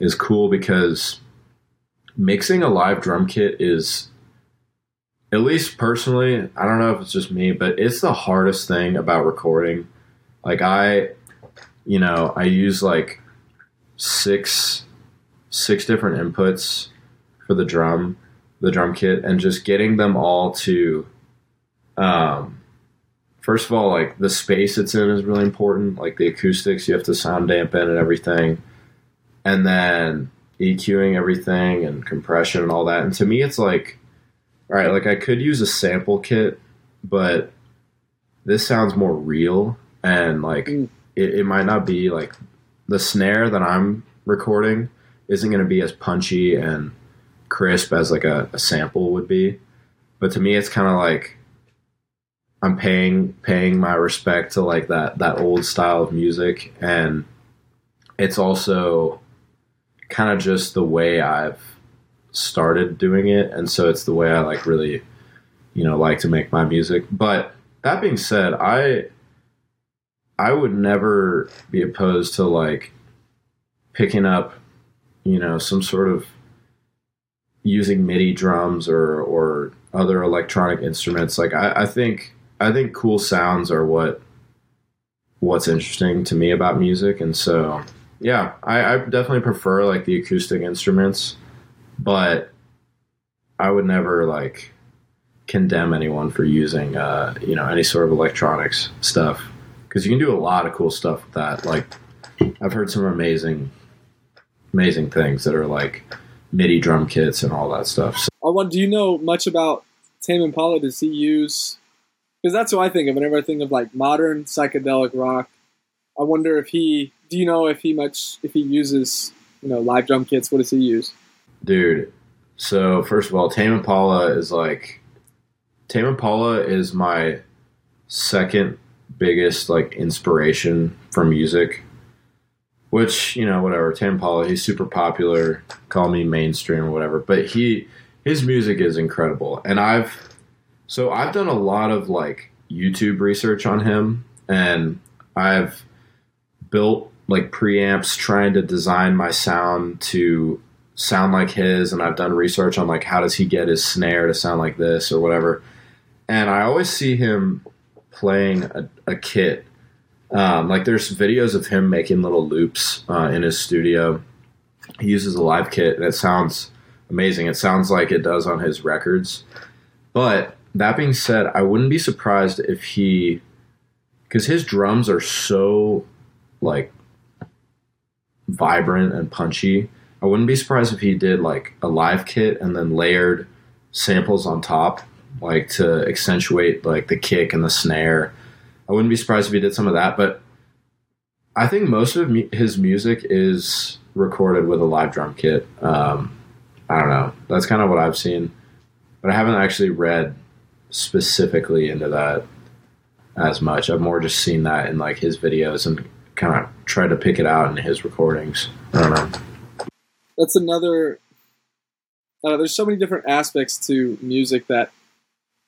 is cool because mixing a live drum kit is, at least personally, I don't know if it's just me, but it's the hardest thing about recording. Like I, you know, I use like six, six different inputs for the drum, the drum kit, and just getting them all to, um, first of all, like the space it's in is really important. Like the acoustics, you have to sound dampen and everything. And then EQing everything and compression and all that. And to me, it's like, all right, like I could use a sample kit, but this sounds more real. And like, mm. it, it might not be like the snare that I'm recording isn't going to be as punchy and crisp as like a, a sample would be. But to me, it's kind of like I'm paying, paying my respect to like that, that old style of music. And it's also kind of just the way I've started doing it. And so it's the way I like really, you know, like to make my music. But that being said, I, I would never be opposed to like picking up, you know, some sort of using MIDI drums or, or other electronic instruments. Like I, I think, I think cool sounds are what, what's interesting to me about music. And so yeah, I, I definitely prefer like the acoustic instruments, but I would never like condemn anyone for using uh, you know, any sort of electronics stuff, because you can do a lot of cool stuff with that. Like I've heard some amazing, amazing things that are like MIDI drum kits and all that stuff. So, I want, do you know much about Tame Impala? Does he use? Because that's what I think of whenever I think of like modern psychedelic rock. I wonder if he. Do you know if he much if he uses, you know, live drum kits? What does he use? Dude, so first of all, Tame Impala is like Tame Impala is my second biggest like inspiration for music. Which, you know, whatever, Tame Impala, he's super popular, call me mainstream or whatever, but he his music is incredible. And I've so I've done a lot of like YouTube research on him, and I've built like preamps trying to design my sound to sound like his, and I've done research on like how does he get his snare to sound like this or whatever. And I always see him playing a, a kit. Um, like there's videos of him making little loops uh, in his studio. He uses a live kit that sounds amazing. It sounds like it does on his records. But that being said, I wouldn't be surprised if he, because his drums are so like vibrant and punchy, I wouldn't be surprised if he did like a live kit and then layered samples on top, like to accentuate like the kick and the snare. I wouldn't be surprised if he did some of that, but I think most of his music is recorded with a live drum kit. Um, I don't know. That's kind of what I've seen, but I haven't actually read specifically into that as much. I've more just seen that in like his videos and kind of tried to pick it out in his recordings. I don't know. That's another, uh, there's so many different aspects to music that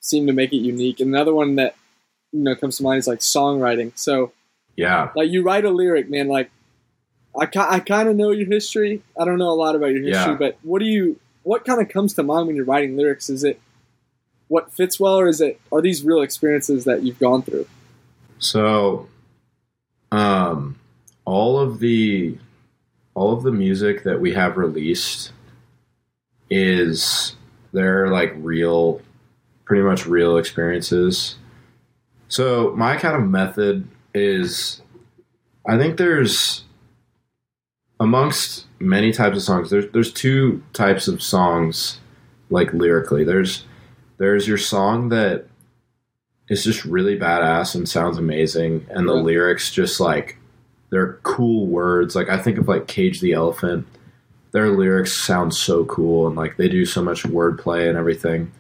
seem to make it unique. And another one that, you know, comes to mind is like songwriting. So yeah, like you write a lyric, man, like I, ca- I kind of know your history. I don't know a lot about your history, yeah. But what do you, what kind of comes to mind when you're writing lyrics? Is it what fits well, or is it, are these real experiences that you've gone through? So, um, all of the, all of the music that we have released is they're like real, pretty much real experiences. So my kind of method is, I think there's, amongst many types of songs, there's there's two types of songs, like lyrically. There's there's your song that is just really badass and sounds amazing, and the yeah. lyrics just like, they're cool words. Like I think of like Cage the Elephant. Their lyrics sound so cool, and like they do so much wordplay and everything.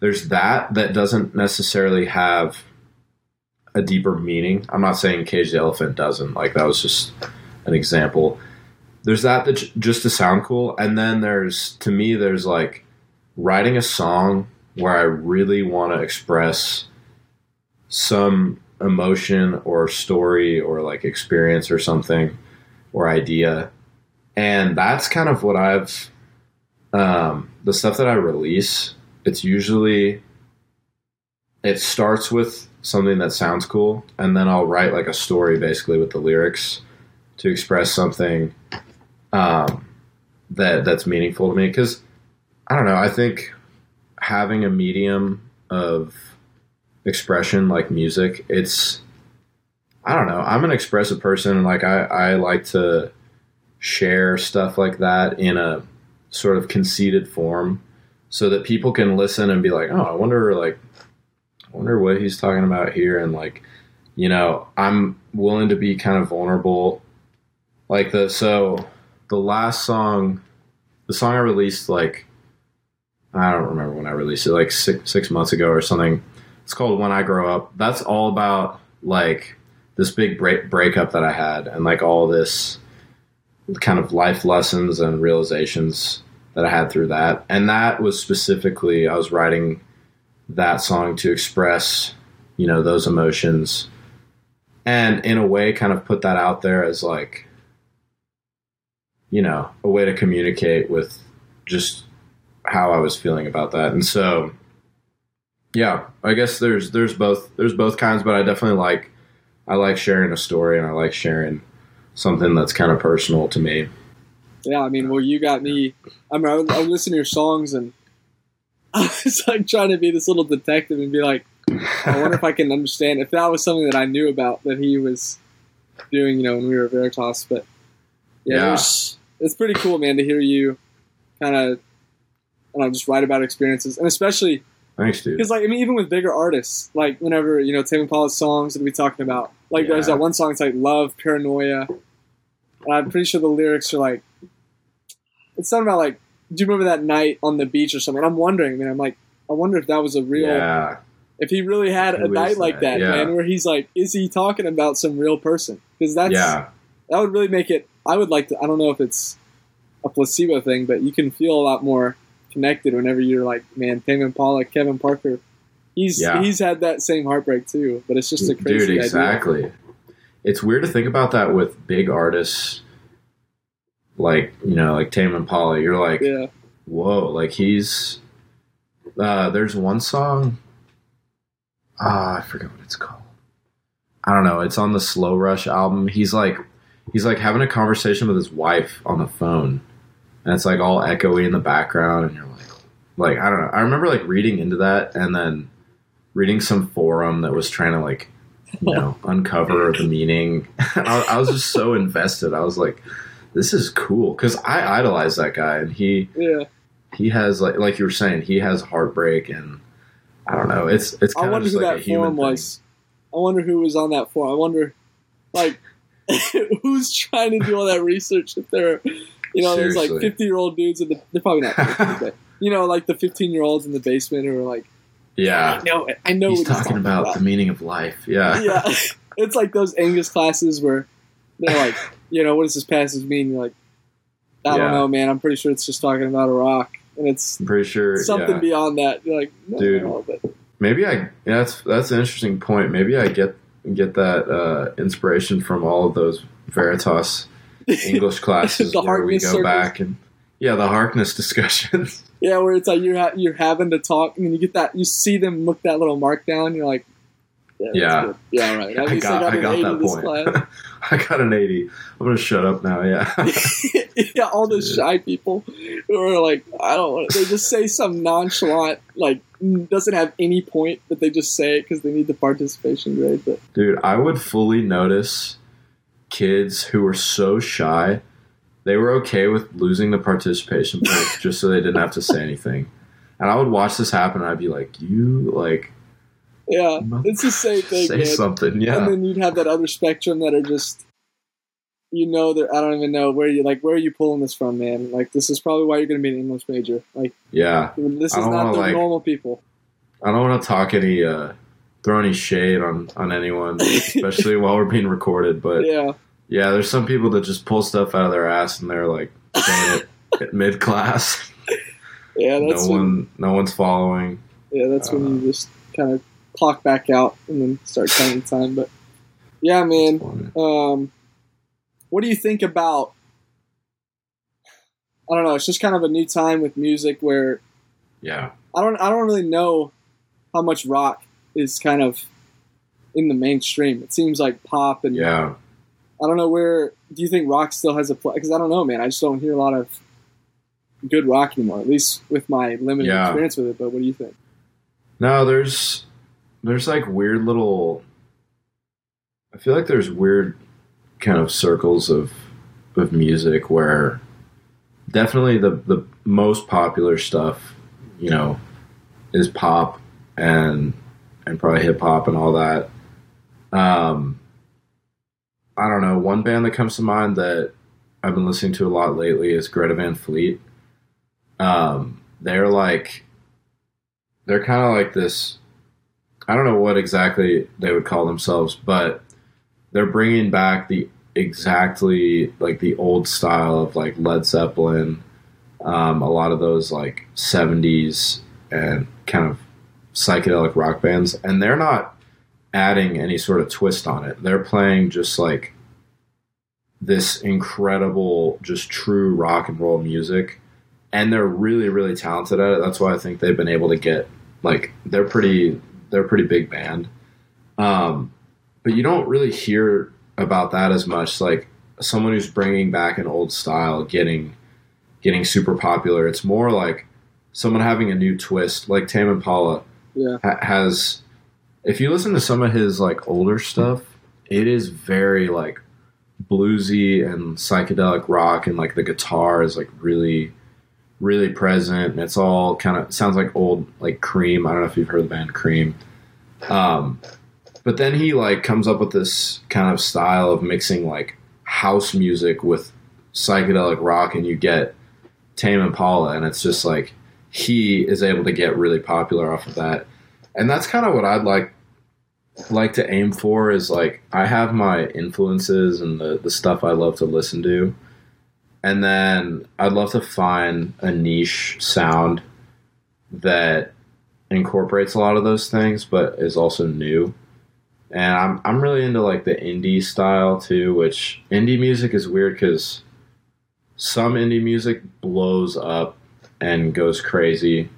There's that that doesn't necessarily have a deeper meaning. I'm not saying Cage the Elephant doesn't. Like, that was just an example. There's that, that just to sound cool. And then there's, to me, there's like writing a song where I really want to express some emotion or story or like experience or something or idea. And that's kind of what I've, um, the stuff that I release, it's usually, it starts with something that sounds cool, and then I'll write like a story basically with the lyrics to express something um, that that's meaningful to me. Because, I don't know, I think having a medium of expression like music, it's, I don't know, I'm an expressive person, and like I, I like to share stuff like that in a sort of conceited form, so that people can listen and be like, oh, I wonder, like, I wonder what he's talking about here. And like, you know, I'm willing to be kind of vulnerable, like the. So the last song, the song I released, like, I don't remember when I released it, like six six months ago or something. It's called When I Grow Up. That's all about like this big break breakup that I had, and like all this kind of life lessons and realizations that I had through that. And that was specifically, I was writing that song to express, you know, those emotions, and in a way kind of put that out there as like, you know, a way to communicate with just how I was feeling about that. And so, yeah, I guess there's, there's both, there's both kinds, but I definitely like, I like sharing a story, and I like sharing something that's kind of personal to me. Yeah, I mean, well, you got me. I mean, I would, I would listen to your songs, and I was like trying to be this little detective and be like, I wonder if I can understand if that was something that I knew about that he was doing, you know, when we were at Veritas. But yeah, yeah. It was, it's pretty cool, man, to hear you kind of, and I'll just write about experiences, and especially. Thanks, dude. Because, like, I mean, even with bigger artists, like, whenever, you know, Tame Impala's songs that we talking about, like, yeah. There's that one song, it's like Love, Paranoia. And I'm pretty sure the lyrics are like, it's something about, like, do you remember that night on the beach or something? And I'm wondering, man, I'm like, I wonder if that was a real, yeah. if he really had Who a night that? like that, yeah. man, where he's like, is he talking about some real person? Because that's, yeah. that would really make it, I would like to, I don't know if it's a placebo thing, but you can feel a lot more connected whenever you're like, man, Tame Impala, Kevin Parker, he's yeah. he's had that same heartbreak too, but it's just a crazy dude, exactly. idea. It's weird to think about that with big artists, like, you know, like Tame Impala. You're like, yeah. whoa, like he's. Uh, there's one song. Ah, uh, I forget what it's called. I don't know. It's on the Slow Rush album. He's like, he's like having a conversation with his wife on the phone. And it's like all echoey in the background, and you're like, like I don't know. I remember like reading into that, and then reading some forum that was trying to like, you know, uncover the meaning. I, I was just so invested. I was like, this is cool, because I idolize that guy, and he, yeah. he has like like you were saying, he has heartbreak, and I don't know. It's it's kind of just like a human thing. I wonder who that forum was. I wonder who was on that forum. I wonder, like, who's trying to do all that research if they're. You know, Seriously. There's like fifty-year-old dudes in the... They're probably not fifty, but, you know, like the fifteen-year-olds in the basement who are like... Yeah. I know, I know he's, what talking he's talking about. about. The meaning of life. Yeah. Yeah. It's like those Angus classes where they're like, you know, what does this passage mean? You're like, I don't yeah. know, man. I'm pretty sure it's just talking about a rock. And it's I'm pretty sure something yeah. beyond that. You're like, no, dude, no, but. Maybe I... Yeah, that's, that's an interesting point. Maybe I get, get that uh, inspiration from all of those Veritas... English classes where we go circles. back and yeah, the Harkness discussions. Yeah, where it's like you're ha- you're having to talk, and you get that, you see them look that little mark down. You're like, yeah, yeah, yeah, right. I got, I got, I got that point. I got an eighty. I'm gonna shut up now. Yeah, yeah. All those Dude. shy people who are like, I don't want. They just say some nonchalant, like doesn't have any point, but they just say it because they need the participation grade. But dude, I would fully notice. Kids who were so shy, they were okay with losing the participation points just so they didn't have to say anything. And I would watch this happen, and I'd be like, "You like, yeah, it's the same thing. Say man. something, yeah." And then you'd have that other spectrum that are just, you know, that I don't even know where you like. Where are you pulling this from, man? Like, this is probably why you're going to be an English major. Like, yeah, this is not wanna, the like, normal people. I don't want to talk any, uh, throw any shade on on anyone, especially while we're being recorded, but yeah. Yeah, there's some people that just pull stuff out of their ass, and they're like saying it at mid class. Yeah, that's no when, one, no one's following. Yeah, that's uh, when you just kind of clock back out and then start counting time. But yeah, man, um, what do you think about? I don't know. It's just kind of a new time with music where. Yeah. I don't. I don't really know how much rock is kind of in the mainstream. It seems like pop and yeah. I don't know where – do you think rock still has a play? Because I don't know, man. I just don't hear a lot of good rock anymore, at least with my limited yeah. experience with it. But what do you think? No, there's there's like weird little – I feel like there's weird kind of circles of of music where definitely the, the most popular stuff, you know, is pop and and probably hip-hop and all that. Um I don't know. One band that comes to mind that I've been listening to a lot lately is Greta Van Fleet. Um, they're like, they're kind of like this, I don't know what exactly they would call themselves, but they're bringing back the exactly like the old style of like Led Zeppelin. Um, a lot of those like seventies and kind of psychedelic rock bands. And they're not adding any sort of twist on it. They're playing just like this incredible, just true rock and roll music. And they're really, really talented at it. That's why I think they've been able to get like, they're pretty, they're a pretty big band. Um, but you don't really hear about that as much. Like someone who's bringing back an old style getting getting super popular. It's more like someone having a new twist, like Tame Impala yeah. ha- has. If you listen to some of his like older stuff, it is very like bluesy and psychedelic rock, and like the guitar is like really, really present, and it's all kind of sounds like old like Cream. I don't know if you've heard of the band Cream. Um, but then he like comes up with this kind of style of mixing like house music with psychedelic rock, and you get Tame Impala, and it's just like he is able to get really popular off of that. And that's kind of what I'd like like to aim for, is like I have my influences and the, the stuff I love to listen to, and then I'd love to find a niche sound that incorporates a lot of those things but is also new. And I'm I'm really into like the indie style too, which indie music is weird because some indie music blows up and goes crazy,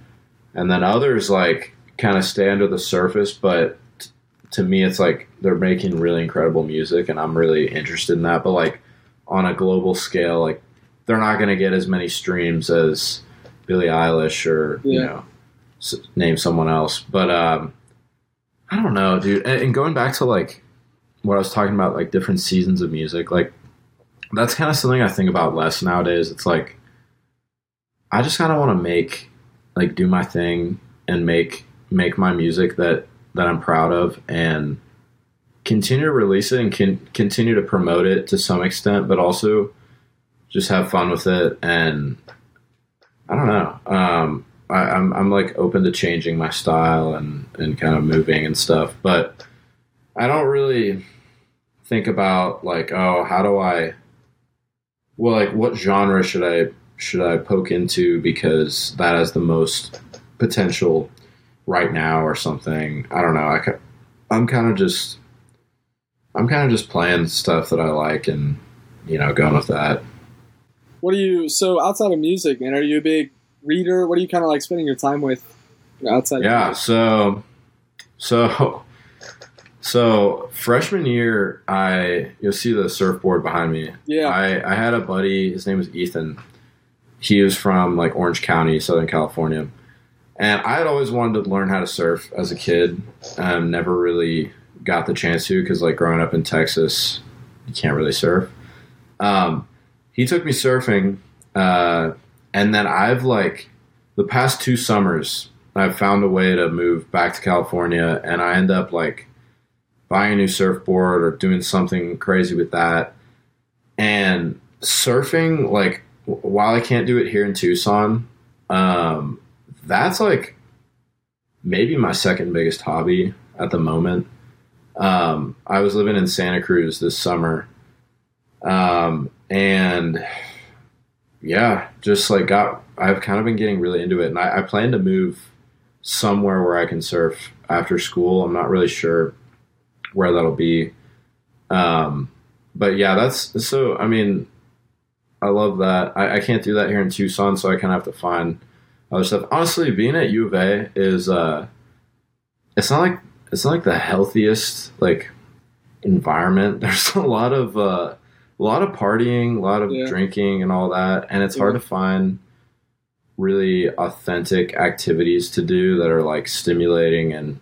and then others like kind of stay under the surface, but t- to me it's like they're making really incredible music, and I'm really interested in that. But like on a global scale, like they're not going to get as many streams as Billie Eilish or yeah. you know s- name someone else. But um I don't know, dude. And, and going back to like what I was talking about, like different seasons of music, like that's kind of something I think about less nowadays. It's like I just kind of want to make like do my thing and make make my music that, that I'm proud of, and continue to release it and can continue to promote it to some extent, but also just have fun with it. And I don't know. Um, I, I'm, I'm like open to changing my style and, and kind of moving and stuff, but I don't really think about like, oh, how do I, well, like what genre should I, should I poke into because that has the most potential right now or something. I don't know. I, I'm kind of just, I'm kind of just playing stuff that I like and, you know, going with that. What are you, so outside of music, man, are you a big reader? What are you kind of like spending your time with outside? Yeah. Of so, so, so freshman year, I, you'll see the surfboard behind me. Yeah. I, I had a buddy, his name was Ethan. He was from like Orange County, Southern California. And I had always wanted to learn how to surf as a kid. Um, never really got the chance to because, like, growing up in Texas, you can't really surf. Um, he took me surfing. Uh, and then I've, like, the past two summers, I've found a way to move back to California. And I end up, like, buying a new surfboard or doing something crazy with that. And surfing, like, w- while I can't do it here in Tucson, um, that's like maybe my second biggest hobby at the moment. Um, I was living in Santa Cruz this summer. Um, and yeah, just like got, I've kind of been getting really into it, and I, I plan to move somewhere where I can surf after school. I'm not really sure where that'll be. Um, but yeah, that's so, I mean, I love that. I, I can't do that here in Tucson, so I kind of have to find other stuff. Honestly, being at U of A is uh it's not like it's not like the healthiest like environment. There's a lot of uh a lot of partying, a lot of yeah. drinking and all that, and it's yeah. hard to find really authentic activities to do that are like stimulating and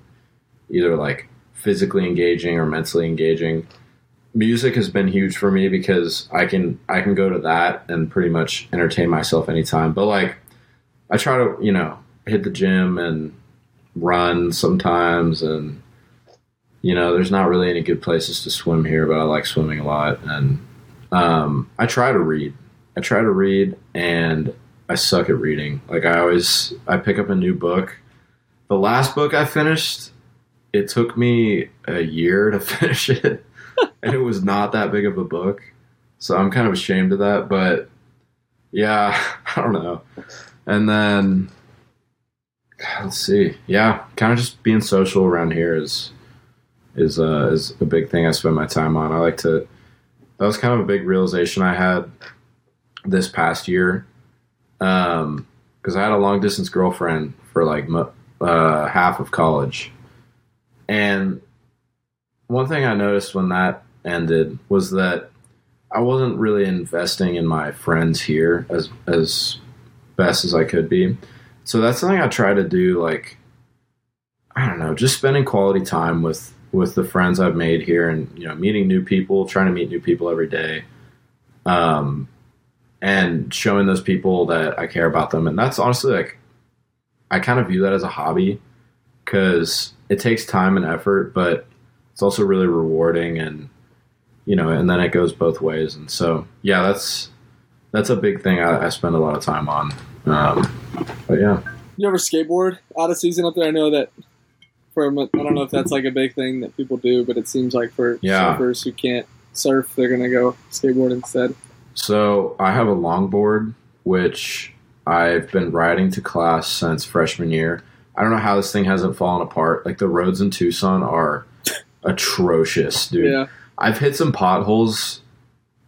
either like physically engaging or mentally engaging. Music has been huge for me because I can I can go to that and pretty much entertain myself anytime. But like I try to, you know, hit the gym and run sometimes, and, you know, there's not really any good places to swim here, but I like swimming a lot. And um, I try to read. I try to read, and I suck at reading. Like, I always, I pick up a new book. The last book I finished, it took me a year to finish it, and it was not that big of a book. So I'm kind of ashamed of that, but yeah, I don't know. And then, let's see. Yeah, kind of just being social around here is is uh, is a big thing I spend my time on. I like to. That was kind of a big realization I had this past year, um, because I had a long distance girlfriend for like uh, half of college, and one thing I noticed when that ended was that I wasn't really investing in my friends here as as best as I could be. So that's something I try to do, like, I don't know, just spending quality time with, with the friends I've made here and, you know, meeting new people, trying to meet new people every day. Um, and showing those people that I care about them. And that's honestly, like, I kind of view that as a hobby because it takes time and effort, but it's also really rewarding and, you know, and then it goes both ways. And so, yeah, that's, that's a big thing I, I spend a lot of time on. Um, but yeah. You ever skateboard out of season up there? I know that for, I don't know if that's like a big thing that people do, but it seems like for yeah. surfers who can't surf, they're going to go skateboard instead. So I have a longboard, which I've been riding to class since freshman year. I don't know how this thing hasn't fallen apart. Like, the roads in Tucson are atrocious, dude. Yeah. I've hit some potholes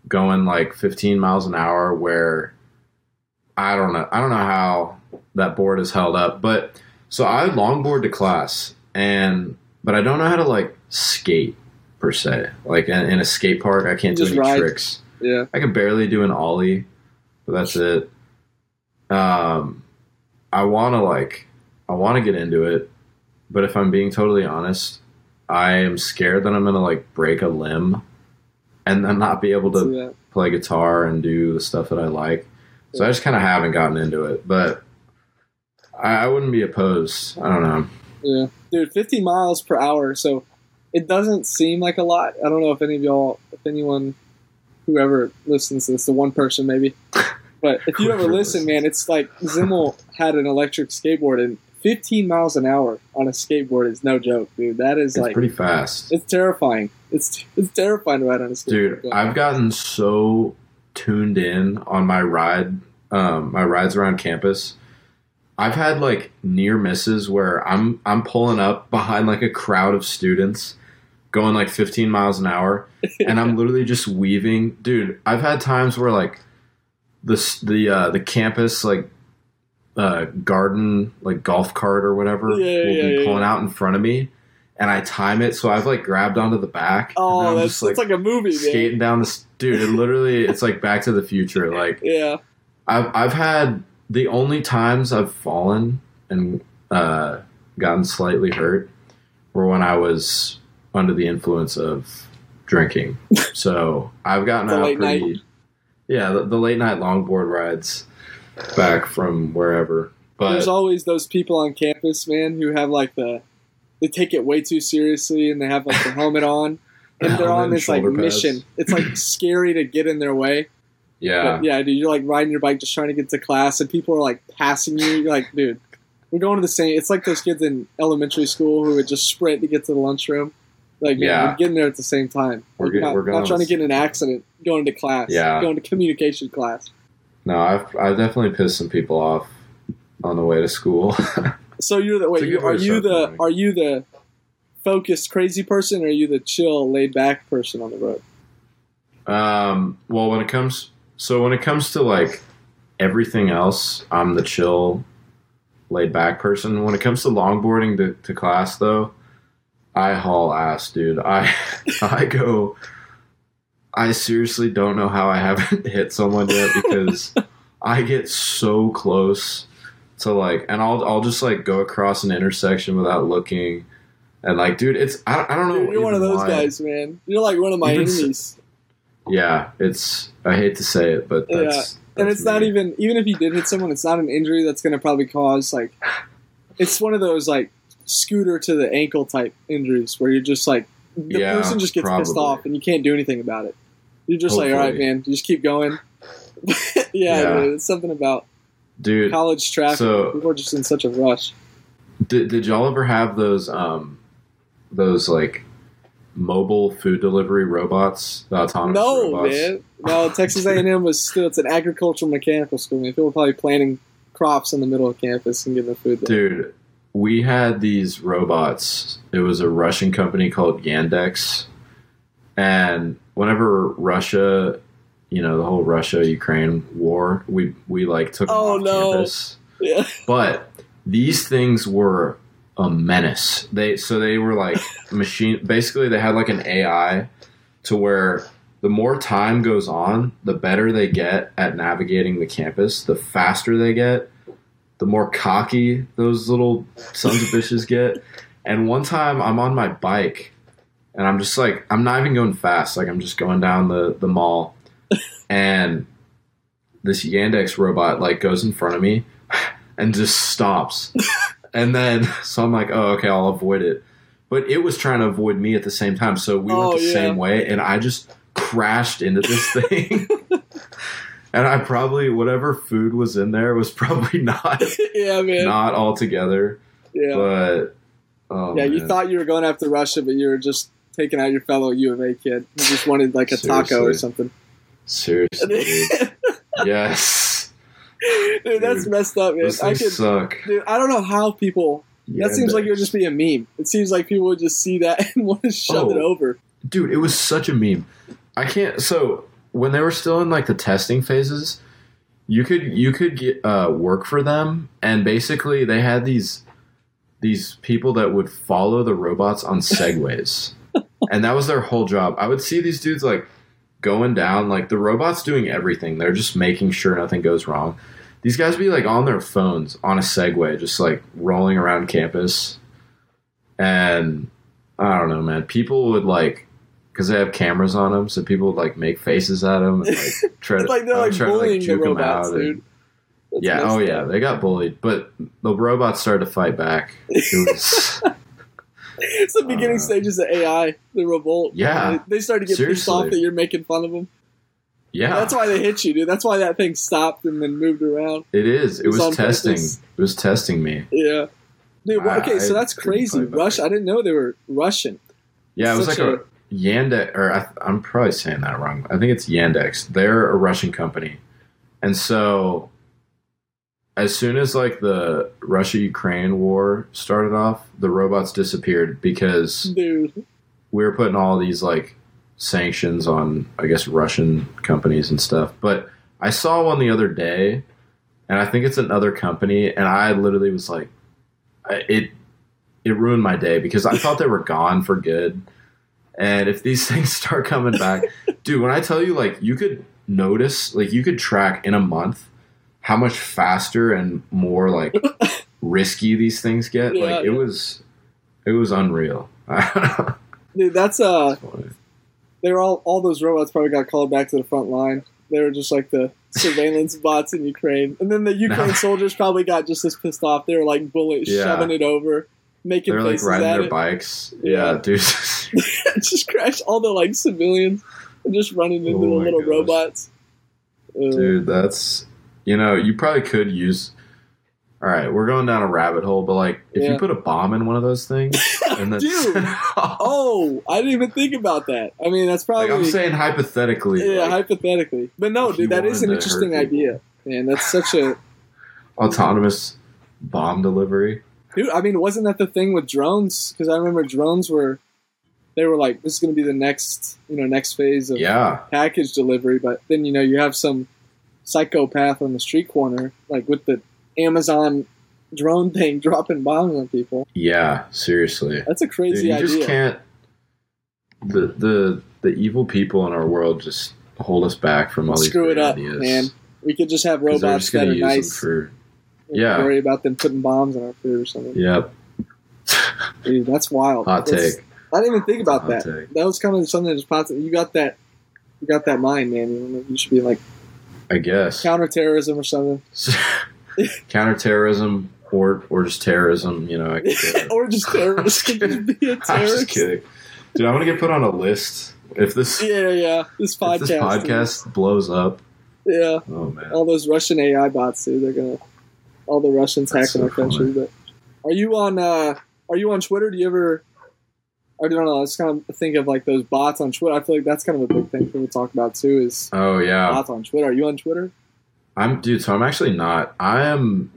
going like fifteen miles an hour where I don't know. I don't know how that board is held up. But so I longboard to class, and but I don't know how to like skate per se. Like in, in a skate park, I can't do any ride. tricks. Yeah, I can barely do an ollie, but that's it. Um, I want to like, I want to get into it, but if I'm being totally honest, I am scared that I'm gonna like break a limb, and then not be able to play guitar and do the stuff that I like. So yeah. I just kind of haven't gotten into it, but I, I wouldn't be opposed. I don't know. Yeah, dude, fifty miles per hour. So it doesn't seem like a lot. I don't know if any of y'all, if anyone, whoever listens to this, the one person maybe. But if you ever listen, man, it's like Zimmel had an electric skateboard, and fifteen miles an hour on a skateboard is no joke, dude. That is it's like pretty fast. It's terrifying. It's it's terrifying to ride on a skateboard. Dude, yeah. I've gotten so tuned in on my ride, um, my rides around campus. I've had like near misses where I'm I'm pulling up behind like a crowd of students, going like fifteen miles an hour, and I'm literally just weaving. Dude, I've had times where like the the uh, the campus like uh, garden like golf cart or whatever yeah, will yeah, be yeah, pulling yeah. out in front of me, and I time it so I've like grabbed onto the back. Oh, and that's just, like, it's like a movie. Skating man. down this dude, it literally it's like Back to the Future. Like yeah, I've I've had the only times I've fallen and uh, gotten slightly hurt were when I was under the influence of drinking. So I've gotten the out pretty night. yeah the, the late night longboard rides back from wherever. But there's always those people on campus, man, who have like the they take it way too seriously, and they have like the helmet on, and they're on this like pads. mission. It's like scary to get in their way. Yeah, but yeah, dude, you're like riding your bike just trying to get to class, and people are like passing you. You're like, dude, we're going to the same. It's like those kids in elementary school who would just sprint to get to the lunchroom. Like, yeah, man, we're getting there at the same time. We're, get, not, we're going not trying to get in an accident going to class. Yeah, going to communication class. No, I've I've definitely pissed some people off on the way to school. So you're the wait. You, are you the me. are you the focused crazy person, or are you the chill, laid back person on the road? Um. Well, when it comes so when it comes to like everything else, I'm the chill, laid back person. When it comes to longboarding to, to class, though, I haul ass, dude. I I go. I seriously don't know how I haven't hit someone yet, because I get so close to like, and I'll I'll just like go across an intersection without looking, and like, dude, it's I, I don't know. Dude, you're one of those why. guys, man. You're like one of my even enemies. So, yeah, it's I hate to say it, but that's, yeah. that's and it's me. not even even if you did hit someone, it's not an injury that's going to probably cause like, it's one of those like scooter to the ankle type injuries where you're just like the yeah, person just gets probably. pissed off and you can't do anything about it. You're just Hopefully. like, all right, man, you just keep going. yeah, yeah. Dude, it's something about dude college traffic. So, people are just in such a rush. Did Did y'all ever have those um, those like mobile food delivery robots, the autonomous no, robots? No, man. No, Texas A and M was still it's an agricultural mechanical school. I mean, people were probably planting crops in the middle of campus and getting their food there. Dude, we had these robots. It was a Russian company called Yandex, and whenever Russia, you know, the whole Russia-Ukraine war, we, we like, took them oh, off no. campus. Yeah. But these things were a menace. They So they were, like, machine... Basically, they had, like, an A I to where the more time goes on, the better they get at navigating the campus, the faster they get, the more cocky those little sons of bitches get. And one time I'm on my bike and I'm just like, I'm not even going fast. Like I'm just going down the, the mall and this Yandex robot like goes in front of me and just stops. And then, so I'm like, oh, okay, I'll avoid it. But it was trying to avoid me at the same time. So we oh, went the yeah. same way and I just crashed into this thing. And I probably, whatever food was in there was probably not, yeah, man. not all together. Yeah. But, oh, yeah, man. You thought you were going after Russia, but you were just taking out your fellow U of A kid. You just wanted like a Seriously. taco or something. Seriously. Yes. Dude, dude, that's messed up, man. Those I could, suck. Dude, I don't know how people... Yeah, that seems bitch. like it would just be a meme. It seems like people would just see that and want to shove oh, it over. Dude, it was such a meme. I can't... So, when they were still in, like, the testing phases, you could you could get, uh, work for them, and basically they had these these people that would follow the robots on segways. And that was their whole job. I would see these dudes, like, going down. Like, the robot's doing everything. They're just making sure nothing goes wrong. These guys be like on their phones on a Segway, just like rolling around campus. And I don't know, man. People would like, because they have cameras on them, so people would like make faces at them and like try to, like, they're like try bullying to like juke the robots, them out. Dude. And, yeah, oh yeah, they got bullied, but the robots started to fight back. It was, it's the beginning uh, stages of A I, the revolt. Yeah, they, they started to get pissed off that you're making fun of them. Yeah, that's why they hit you, dude. That's why that thing stopped and then moved around. It is. It, it was, was testing. Purpose. It was testing me. Yeah, dude. Well, okay, I, so that's I crazy. Rush. I didn't know they were Russian. Yeah, it's it was like a, a Yandex, or I, I'm probably saying that wrong. I think it's Yandex. They're a Russian company, and so as soon as like the Russia-Ukraine war started off, the robots disappeared because dude. we were putting all these like. sanctions on, I guess, Russian companies and stuff. But I saw one the other day, and I think it's another company, and I literally was like, it it ruined my day because I thought they were gone for good. And if these things start coming back, dude, when I tell you, like, you could notice, like, you could track in a month how much faster and more, like, risky these things get. Yeah, like, it yeah. was, it was unreal. Dude, that's, uh... That's They were all, all those robots probably got called back to the front line. They were just like the surveillance bots in Ukraine. And then the Ukraine no. soldiers probably got just as pissed off. They were like bullets, yeah. shoving it over, making They're faces like riding at their it. bikes. Yeah, yeah. dude. Just crashed all the like civilians and just running into oh the little gosh. robots. Uh, dude, that's, you know, you probably could use, all right, we're going down a rabbit hole, but like if yeah. you put a bomb in one of those things, and then dude, oh, I didn't even think about that. I mean, that's probably like I'm saying hypothetically. Yeah, like, hypothetically, but no, dude, that is an interesting idea, man. That's such a autonomous bomb delivery, dude. I mean, wasn't that the thing with drones? Because I remember drones were they were like this is going to be the next you know next phase of yeah. package delivery, but then you know you have some psychopath on the street corner like with the Amazon drone thing dropping bombs on people. Yeah, seriously. That's a crazy idea. You just idea. can't. The the the evil people in our world just hold us back from all these Screw great it up, ideas. Man. We could just have robots just that are nice. For, yeah. Worry about them putting bombs on our food or something. Yep. Dude, that's wild. Hot that's, take. I didn't even think about Hot that. Take. That was kind of something that just popped. You got that. You got that mind, man. You should be like. I guess. Counterterrorism or something. Counterterrorism or or just terrorism, you know. I could or just terrorist. Just be a terrorist. I'm just kidding. Dude, I'm going to get put on a list. If this Yeah, yeah. This podcast, this podcast blows up. Yeah. Oh, man. All those Russian A I bots, dude. They're going to... All the Russians That's hacking so our country. But are you on uh, Are you on Twitter? Do you ever... I don't know. I just kind of think of like those bots on Twitter. I feel like that's kind of a big thing people talk about too is... Oh, yeah. Bots on Twitter. Are you on Twitter? I'm dude, so I'm actually not. I am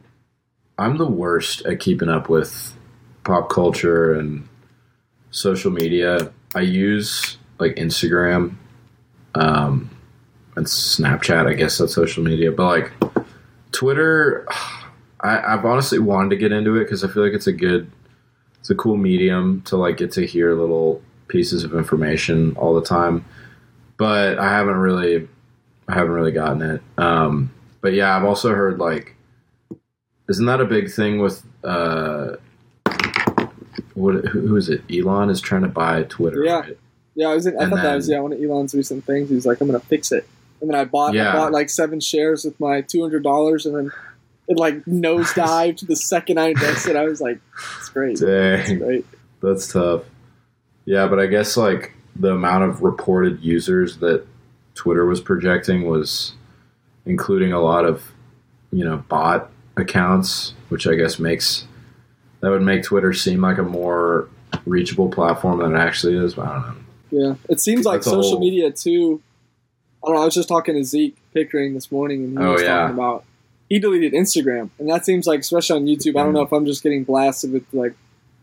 I'm the worst at keeping up with pop culture and social media. I use like Instagram um, and Snapchat, I guess that's social media. But like Twitter, I, I've honestly wanted to get into it because I feel like it's a good, it's a cool medium to like get to hear little pieces of information all the time. but I haven't really, I haven't really gotten it. Um, but yeah, I've also heard like, isn't that a big thing with, uh, what, who, who is it? Elon is trying to buy Twitter. Yeah. Right? Yeah. I was, I and thought then, that was, yeah, one of Elon's recent things. He was like, I'm going to fix it. And then I bought, yeah. I bought like seven shares with my two hundred dollars and then it like nosedived the second I invested. I was like, it's great. Dang. It's great. That's tough. Yeah. But I guess like the amount of reported users that Twitter was projecting was including a lot of, you know, bot accounts, which I guess makes, that would make Twitter seem like a more reachable platform than it actually is. But I don't know. Yeah. It seems like that's social whole... media too. I don't know. I was just talking to Zeke Pickering this morning and he oh, was yeah. talking about, he deleted Instagram, and that seems like, especially on YouTube, I don't know if I'm just getting blasted with like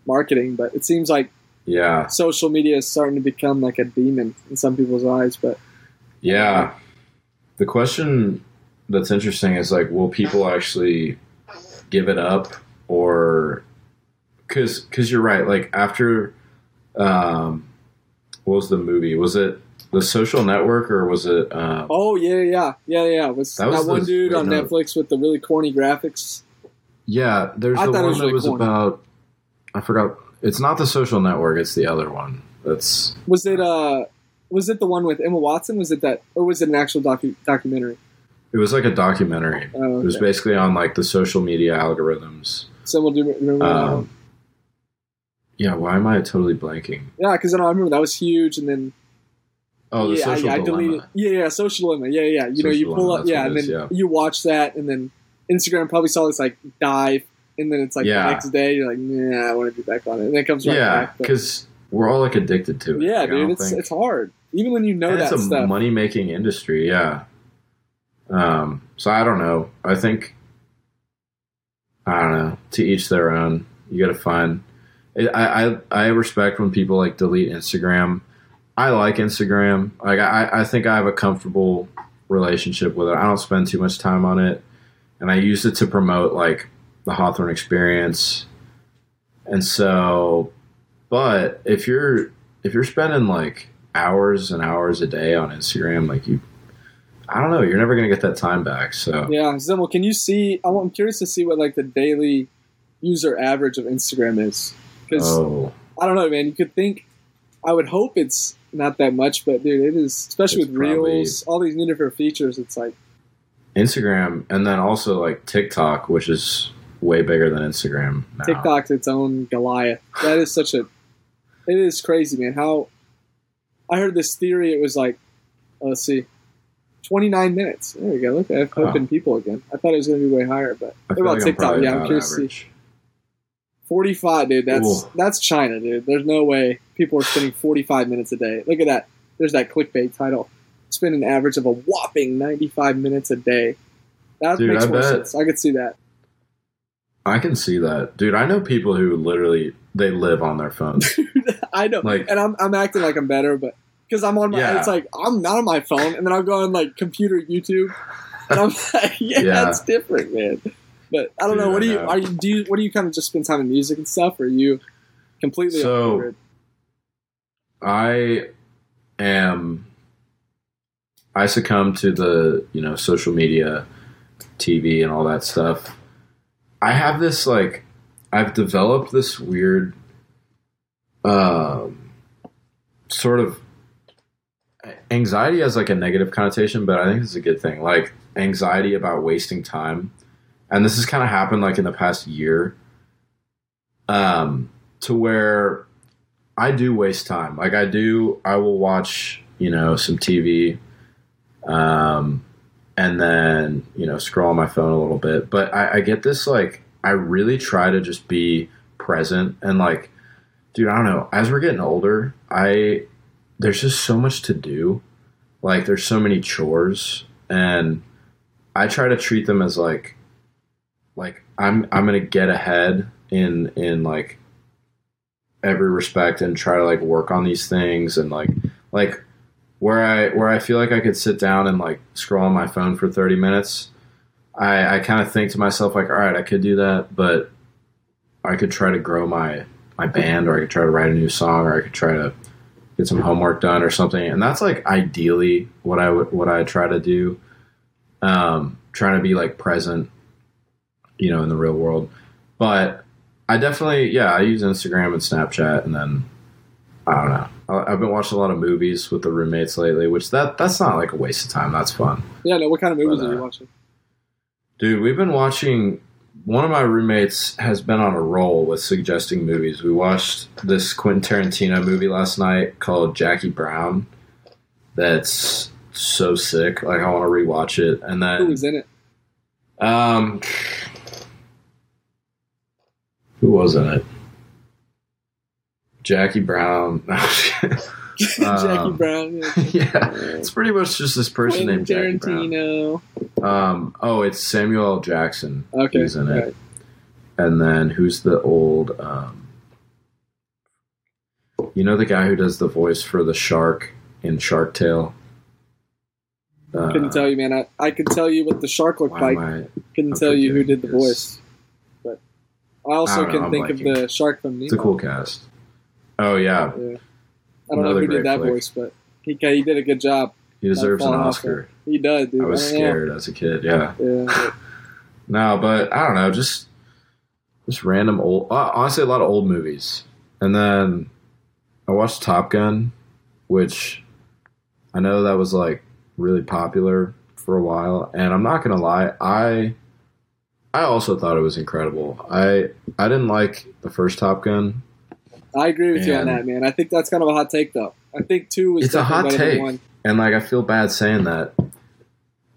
marketing, but it seems like yeah, social media is starting to become like a demon in some people's eyes. But yeah, the question that's interesting is like, will people actually give it up, or because because you're right, like after um, what was the movie? Was it The Social Network, or was it? Um, oh yeah, yeah, yeah, yeah. Was that, that was one the, dude on no. Netflix with the really corny graphics? Yeah, there's I the one was that really was corny. About. I forgot. It's not The Social Network. It's the other one. That's was it? Uh, was it the one with Emma Watson? Was it that, or was it an actual docu- documentary? It was like a documentary. Oh, okay. It was basically on like the social media algorithms. So we'll do remember. Um, yeah. Why am I totally blanking? Yeah, because I don't remember that was huge, and then. Oh, the yeah, social I, I deleted. Yeah, yeah, social dilemma. Yeah, yeah. You social know, you pull dilemma, up, yeah, and is, then yeah. you watch that, and then Instagram probably saw this like dive, and then it's like yeah. the next day you're like, nah, I want to be back on it, and then it comes right yeah, back. Yeah, because we're all like addicted to it. Yeah, like, dude, it's think... it's hard, even when you know and that stuff. It's a stuff. money-making industry. Yeah. Um. So I don't know. I think I don't know. To each their own. You got to find. I I I respect when people like delete Instagram. I like Instagram. Like I, I think I have a comfortable relationship with it. I don't spend too much time on it, and I use it to promote like the Hawthorne Experience. And so, but if you're if you're spending like hours and hours a day on Instagram, like you, I don't know, you're never gonna get that time back. So yeah, Zimmel, can you see? I'm curious to see what like the daily user average of Instagram is, because oh. I don't know, man. You could think. I would hope it's not that much, but dude, it is, especially it's with Reels, all these new different features. It's like Instagram, and then also like TikTok, which is way bigger than Instagram now. TikTok's its own Goliath. That is such a, it is crazy, man. How I heard this theory, it was like, oh, let's see, twenty-nine minutes. There we go. Look, I've opened oh. people again. I thought it was going to be way higher, but what about like TikTok? I'm yeah, I'm curious average. to see. forty-five, dude. That's Ooh. that's China, dude. There's no way people are spending forty-five minutes a day. Look at that. There's that clickbait title. Spend an average of a whopping ninety-five minutes a day. That dude, makes I more bet. sense. I could see that. I can see that, dude. I know people who literally they live on their phones. I know, like, and I'm I'm acting like I'm better, but because I'm on my, yeah. it's like I'm not on my phone, and then I'll go on like computer YouTube, and I'm like, yeah, yeah. that's different, man. But I don't Dude, know. What do you are you do? You, what do you kind of just spend time in music and stuff? Or are you completely? So off-grid? I am. I succumb to the you know social media, T V, and all that stuff. I have this like I've developed this weird, um, sort of anxiety as like a negative connotation, but I think it's a good thing. Like anxiety about wasting time. And this has kind of happened like in the past year um, to where I do waste time. Like I do, I will watch, you know, some T V um, and then, you know, scroll on my phone a little bit. But I, I get this, like, I really try to just be present and like, dude, I don't know. As we're getting older, I, there's just so much to do. Like there's so many chores and I try to treat them as like, Like I'm, I'm gonna get ahead in in like every respect and try to like work on these things and like like where I where I feel like I could sit down and like scroll on my phone for thirty minutes. I, I kind of think to myself like, all right, I could do that, but I could try to grow my my band, or I could try to write a new song, or I could try to get some homework done or something. And that's like ideally what I would, what I try to do. Um, trying to be like present, you know, in the real world. But I definitely, yeah, I use Instagram and Snapchat, and then I don't know. I've been watching a lot of movies with the roommates lately, which that that's not like a waste of time. That's fun. Yeah, no. What kind of movies but, uh, are you watching? Dude, we've been watching. One of my roommates has been on a roll with suggesting movies. We watched this Quentin Tarantino movie last night called Jackie Brown. That's so sick. Like, I want to rewatch it. And then who was in it? Um, who was in it? Jackie Brown. Jackie um, Brown. Yeah. yeah. It's pretty much just this person Quentin named Tarantino. Jackie Brown. Um, oh, it's Samuel L. Jackson. Okay. Who's in it. Right. And then who's the old... Um, you know the guy who does the voice for the shark in Shark Tale? Uh, couldn't tell you, man. I, I could tell you what the shark looked like. I, couldn't I'm tell you who did the voice. But I also I can know, think liking. of the shark from Nemo. It's a cool cast. Oh, yeah. yeah. I don't Another know who did that flick. voice, but he he did a good job. He deserves an Oscar. He does, dude. I was I scared know. as a kid, yeah. yeah but. No, but I don't know, just just random old... Honestly, a lot of old movies. And then I watched Top Gun, which I know that was, like, really popular for a while. And I'm not going to lie, I I also thought it was incredible. I I didn't like the first Top Gun. I agree with and you on that, man. I think that's kind of a hot take, though. I think two is it's a hot take, one. And like I feel bad saying that,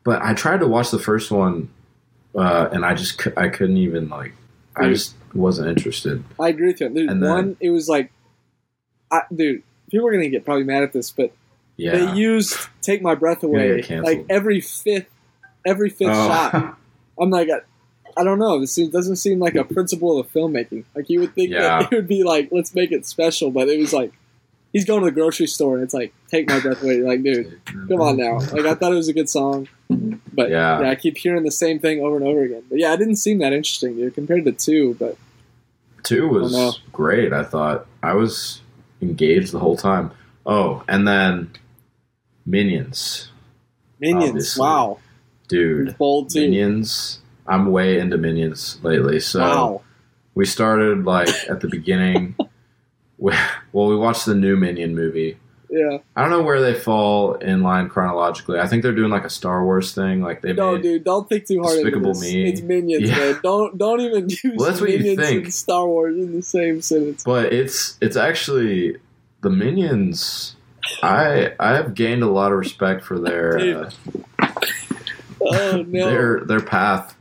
but I tried to watch the first one, uh, and I just I couldn't even like I just wasn't interested. I agree with you. Dude, and then, one, it was like, I, dude, people are gonna get probably mad at this, but yeah. they used "Take My Breath Away" like every fifth, every fifth oh. shot. I'm like. I, I don't know. This doesn't seem like a principle of filmmaking. Like, you would think yeah. that it would be like, let's make it special, but it was like, he's going to the grocery store and it's like, take my breath away. You're like, dude, come on now. Like, I thought it was a good song, but yeah. yeah, I keep hearing the same thing over and over again. But yeah, it didn't seem that interesting, dude, compared to two, but two was great. I thought I was engaged the whole time. Oh, and then Minions. Minions. Obviously. Wow. Dude. Bold too. Minions. I'm way into Minions lately, so wow. we started like at the beginning. we, well, we watched the new Minion movie. Yeah, I don't know where they fall in line chronologically. I think they're doing like a Star Wars thing. Like they no, made dude, don't think too hard. Despicable into this. Me. It's Minions, yeah. man. Don't don't even use well, that's Minions what you think. And Star Wars in the same sentence. But it's it's actually the Minions. I I have gained a lot of respect for their uh, oh, no. their their path.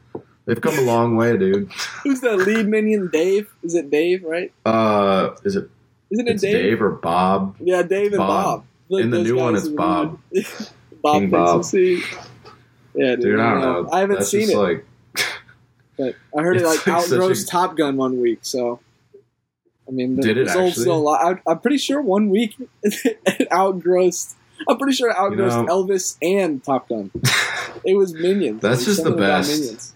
They've come a long way, dude. Who's the lead minion? Dave? Is it Dave, right? Uh, is it? Isn't it it's Dave? Dave or Bob? Yeah, Dave and Bob. Bob. Like in the new one, it's Bob. Bob King Bob. See. Yeah, dude. dude I don't know. know. I haven't That's seen it. Like, but I heard it like, like outgrossed a... Top Gun one week. So, I mean, the did it results still a lot. I'm pretty sure one week it outgrossed. I'm pretty sure it outgrossed you know, Elvis and Top Gun. It was Minions. That's just the best.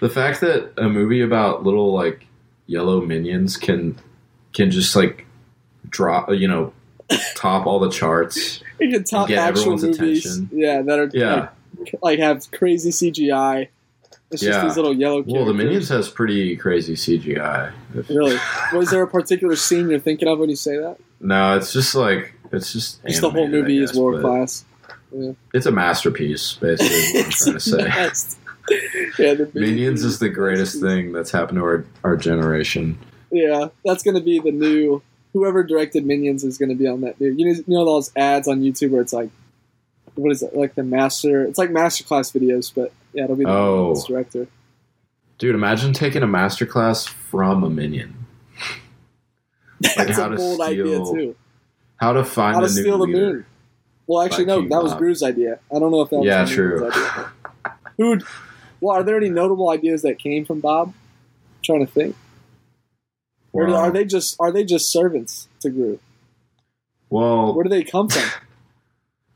The fact that a movie about little, like, yellow minions can can just, like, drop, you know, top all the charts. It can top and get actual everyone's movies. Attention. Yeah, that are, yeah. Like, like, have crazy C G I. It's yeah. just these little yellow characters. Well, the Minions has pretty crazy C G I. Really? Was there a particular scene you're thinking of when you say that? No, it's just, like, it's just Just animated, the whole movie guess, is world class. Yeah. It's a masterpiece, basically, is what I'm trying to best. say. Yeah, the Minions is the greatest thing that's happened to our, our generation. Yeah, that's going to be the new... Whoever directed Minions is going to be on that, dude. You know those ads on YouTube where it's like... What is it? Like the master... It's like masterclass videos, but yeah, it'll be the oh. director. Dude, imagine taking a masterclass from a Minion. That's like a bold steal, idea, too. How to find how to a steal new the leader. Moon. Well, actually, no, that was Gru's idea. I don't know if that was yeah, true. idea. Who'd... Well, are there any notable ideas that came from Bob? I'm trying to think. Wow. Or are they just are they just servants to Gru? Well, where do they come from?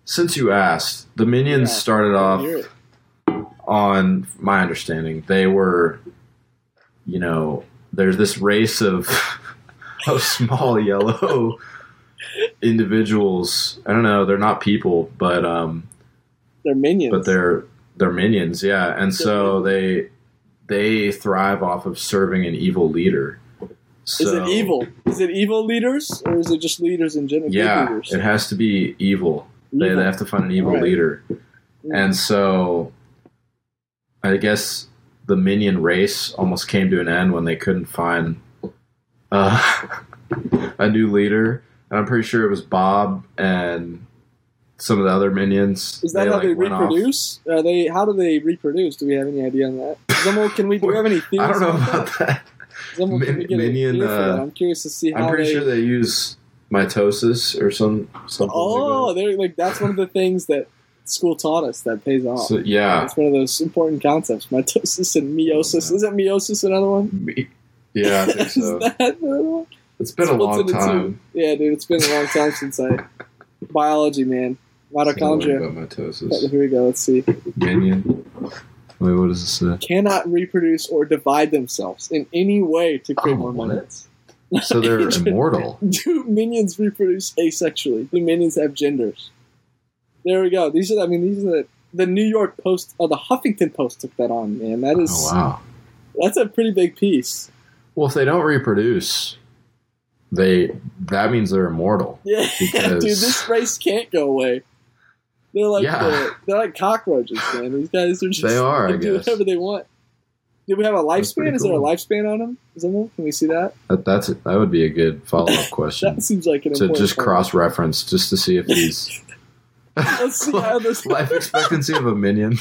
Since you asked, the Minions yeah, started off on my understanding. They were, you know, there's this race of of small yellow individuals. I don't know. They're not people, but um, they're minions. But they're they're minions, yeah. And so they they thrive off of serving an evil leader. So, is it evil? Is it evil leaders, or is it just leaders in general? Yeah, leaders? It has to be evil. evil. They, they have to find an evil right. leader, yeah. And so I guess the minion race almost came to an end when they couldn't find uh, a new leader. And I'm pretty sure it was Bob and some of the other minions. Is that they, how like, they reproduce? Are they? How do they reproduce? Do we have any idea on that? Zemo, can we? Do we have any theories? I don't know about that. that? Min- minion, uh, I'm curious to see how I'm pretty they, sure they use mitosis or some something. Oh, like that. They're like that's one of the things that school taught us that pays off. So, yeah, it's one of those important concepts: mitosis and meiosis. Yeah. Isn't meiosis another one? Me- yeah, I think so. Is that another one? It's been a long time. Yeah, dude, it's been a long time since I biology, man. Mitochondria. About mitosis. But here we go. Let's see. Minion. Wait, what does this say? Cannot reproduce or divide themselves in any way to create oh, more minions. So they're immortal. Do minions reproduce asexually? Do minions have genders? There we go. These are, I mean, these are the, the New York Post, or the Huffington Post took that on, man. That is, oh, wow. That's a pretty big piece. Well, if they don't reproduce, they that means they're immortal. Yeah, because... dude, this race can't go away. They're like yeah. the, they're like cockroaches, man. These guys are just they are, they I do guess. whatever they want. Do we have a lifespan? Is cool. there a lifespan on them? Is there, can we see that? that that's a, that would be a good follow up question. That seems like an so important just cross reference just to see if these Let's see how this life expectancy of a minion.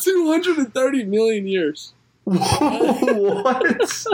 Two hundred and thirty million years. What?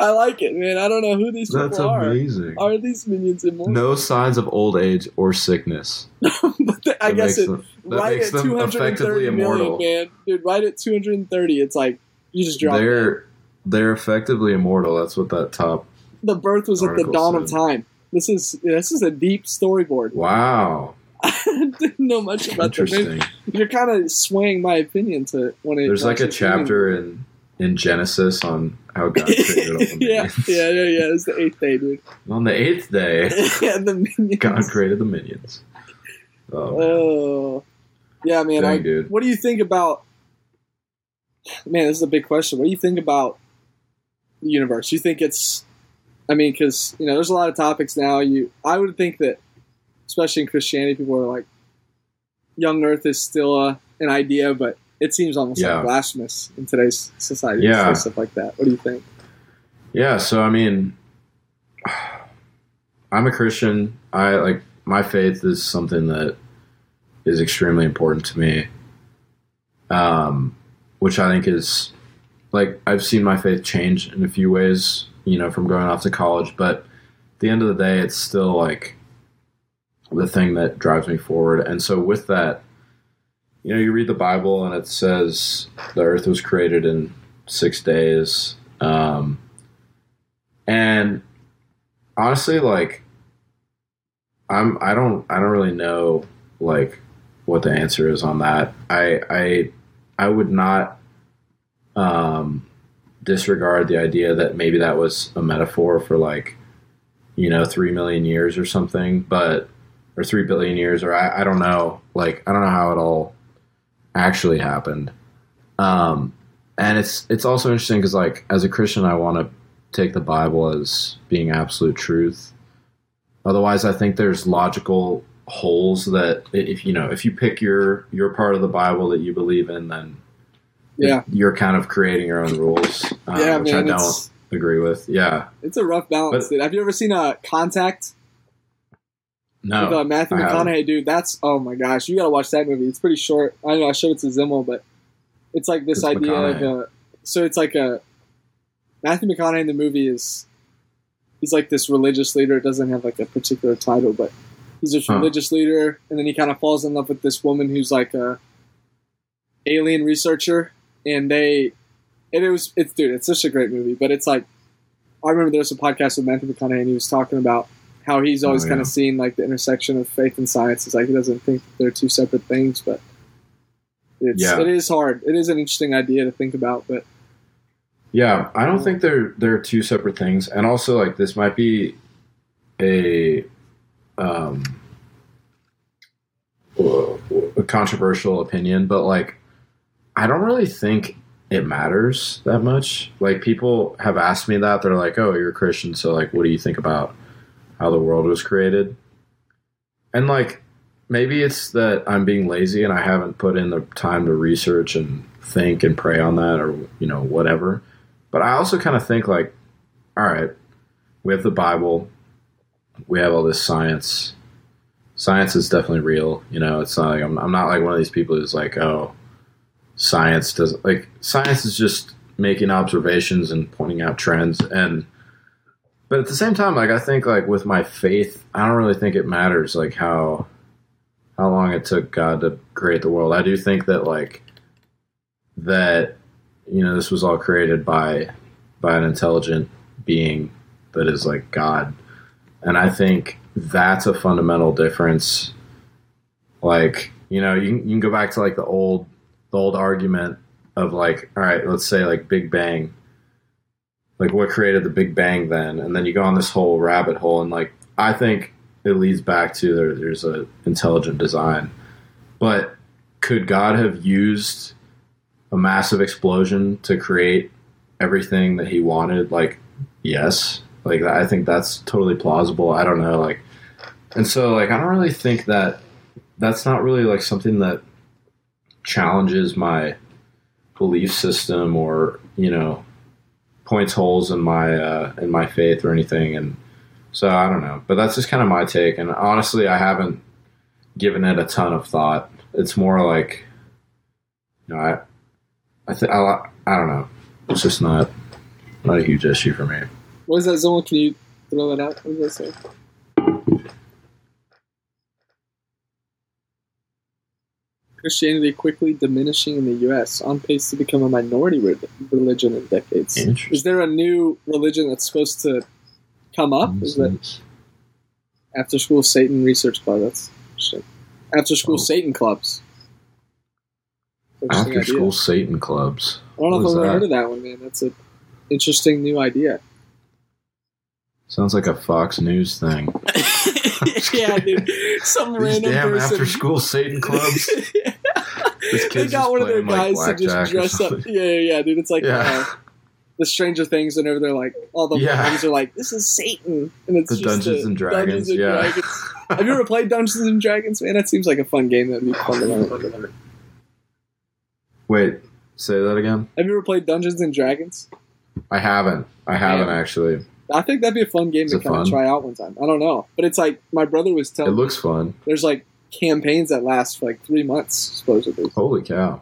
I like it, man. I don't know who these people That's are. That's amazing. Are these minions immortal? No signs of old age or sickness. But they, I guess it. Them, right at two hundred and thirty million, man. Dude, right at two hundred and thirty, it's like you just dropped. They're it. they're effectively immortal. That's what that top. The birth was at the dawn said. of time. This is this is a deep storyboard. Wow. I didn't know much about Interesting. That. You're kind of swaying my opinion to when it. There's like a chapter opinion. in in Genesis on. How God created all the minions. Yeah, yeah, yeah, yeah. It was the eighth day, dude. On the eighth day, yeah, the minions. God created the minions. Oh, uh, yeah, man. Dang, I, dude. What do you think about? Man, this is a big question. What do you think about the universe? You think it's? I mean, because you know, there's a lot of topics now. You, I would think that, especially in Christianity, people are like, young Earth is still a, an idea, but. It seems almost yeah. like blasphemous in today's society yeah. and stuff like that. What do you think? Yeah, so I mean, I'm a Christian. I like my faith is something that is extremely important to me, um, which I think is like I've seen my faith change in a few ways, you know, from going off to college. But at the end of the day, it's still like the thing that drives me forward. And so with that. You know, you read the Bible and it says the earth was created in six days. Um, and honestly, like, I'm, I don't, I don't really know like what the answer is on that. I, I, I would not, um, disregard the idea that maybe that was a metaphor for like, you know, three million years or something, but, or three billion years, or I, I don't know, like, I don't know how it all, actually happened, um, and it's it's also interesting because like as a Christian, I want to take the Bible as being absolute truth. Otherwise, I think there's logical holes that if you know if you pick your your part of the Bible that you believe in, then yeah, you're kind of creating your own rules, um, yeah, which man, I don't agree with. Yeah, it's a rough balance. But, dude. Have you ever seen a Contact? No, with, uh, Matthew McConaughey, dude, that's oh my gosh, you gotta watch that movie. It's pretty short. I know I showed it to Zimmel, but it's like this it's idea of a, so it's like a Matthew McConaughey in the movie is he's like this religious leader. It doesn't have like a particular title, but he's this huh. religious leader, and then he kind of falls in love with this woman who's like a alien researcher, and they and it was it's dude, it's such a great movie, but it's like I remember there was a podcast with Matthew McConaughey, and he was talking about. How he's always oh, yeah. kind of seen like the intersection of faith and science. It's like he doesn't think they're two separate things, but it's yeah. it is hard. It is an interesting idea to think about, but yeah, I don't think they're they're two separate things. And also, like this might be a um a controversial opinion, but like I don't really think it matters that much. Like, people have asked me that. They're like, oh, you're a Christian, so like what do you think about how the world was created? And like, maybe it's that I'm being lazy and I haven't put in the time to research and think and pray on that, or you know, whatever. But I also kind of think like, all right, we have the Bible, we have all this science. Science is definitely real, you know. It's not like I'm, I'm not like one of these people who's like, oh, science doesn't, like, science is just making observations and pointing out trends. And but at the same time, like, I think like with my faith, I don't really think it matters like how how long it took God to create the world. I do think that like that, you know, this was all created by by an intelligent being that is like God. And I think that's a fundamental difference. Like, you know, you can, you can go back to like the old the old argument of like, all right, let's say like Big Bang, like what created the Big Bang then? And then you go on this whole rabbit hole, and like, I think it leads back to there, there's a intelligent design. But could God have used a massive explosion to create everything that he wanted? Like, yes. Like, I think that's totally plausible. I don't know. Like, and so like, I don't really think that that's not really like something that challenges my belief system, or, you know, points holes in my, uh, in my faith or anything. And so I don't know, but that's just kind of my take. And honestly, I haven't given it a ton of thought. It's more like, you know, I, I think, I, I don't know. It's just not, not a huge issue for me. What is that, Zimmel? Can you throw that out? What does that say? Christianity quickly diminishing in the U S, on pace to become a minority re- religion in decades. Is there a new religion that's supposed to come up? Is that After School Satan Research Club? That's shit. After School oh. Satan Clubs. After idea. School Satan Clubs. I don't know what if I've ever heard of that one, man. That's an interesting new idea. Sounds like a Fox News thing. Yeah, dude. Some These random damn person. After School Satan Clubs. Yeah. They got one of their guys like to just dress up. Yeah, yeah, yeah, dude. It's like yeah. uh, the Stranger Things, whenever they're like, all the yeah. moms are like, this is Satan. And it's the just Dungeons a, and Dragons. Dungeons and yeah. Dragons. Have you ever played Dungeons and Dragons? Man, that seems like a fun game. That would be fun to learn. Wait, say that again? Have you ever played Dungeons and Dragons? I haven't. I haven't, man. Actually. I think that'd be a fun game Is to kind fun? of try out one time. I don't know. But it's like, my brother was telling me. It looks me, fun. There's like campaigns that last for like three months, supposedly. Holy cow.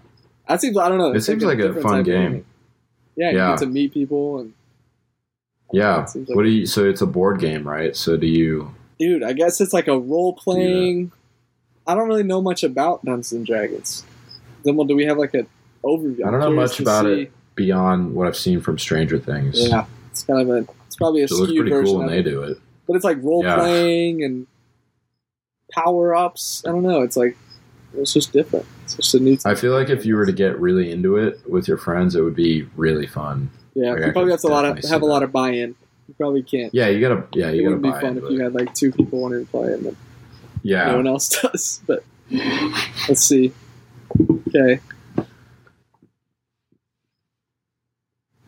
That seems, I don't know. It seems like a, a fun game. game. Yeah, yeah, you get to meet people. and Yeah. Know, like what do you, so it's a board game, right? So do you. Dude, I guess it's like a role playing. Do I don't really know much about Dungeons and Dragons. Then, well, do we have like an overview? I'm I don't know much about see. it beyond what I've seen from Stranger Things. Yeah. It's kind of a. Probably a so skewed version cool when of they it. do it. But it's like role yeah. playing and power ups. I don't know. It's like, it's just different. It's just a new thing. I feel like if you were to get really into it with your friends, it would be really fun. Yeah, like you probably have a lot of have that. a lot of buy in. You probably can't. Yeah, you gotta. Yeah, you it gotta. Would be buy fun if it. you had like two people wanting to play it, and then yeah, no one else does. But let's see. Okay.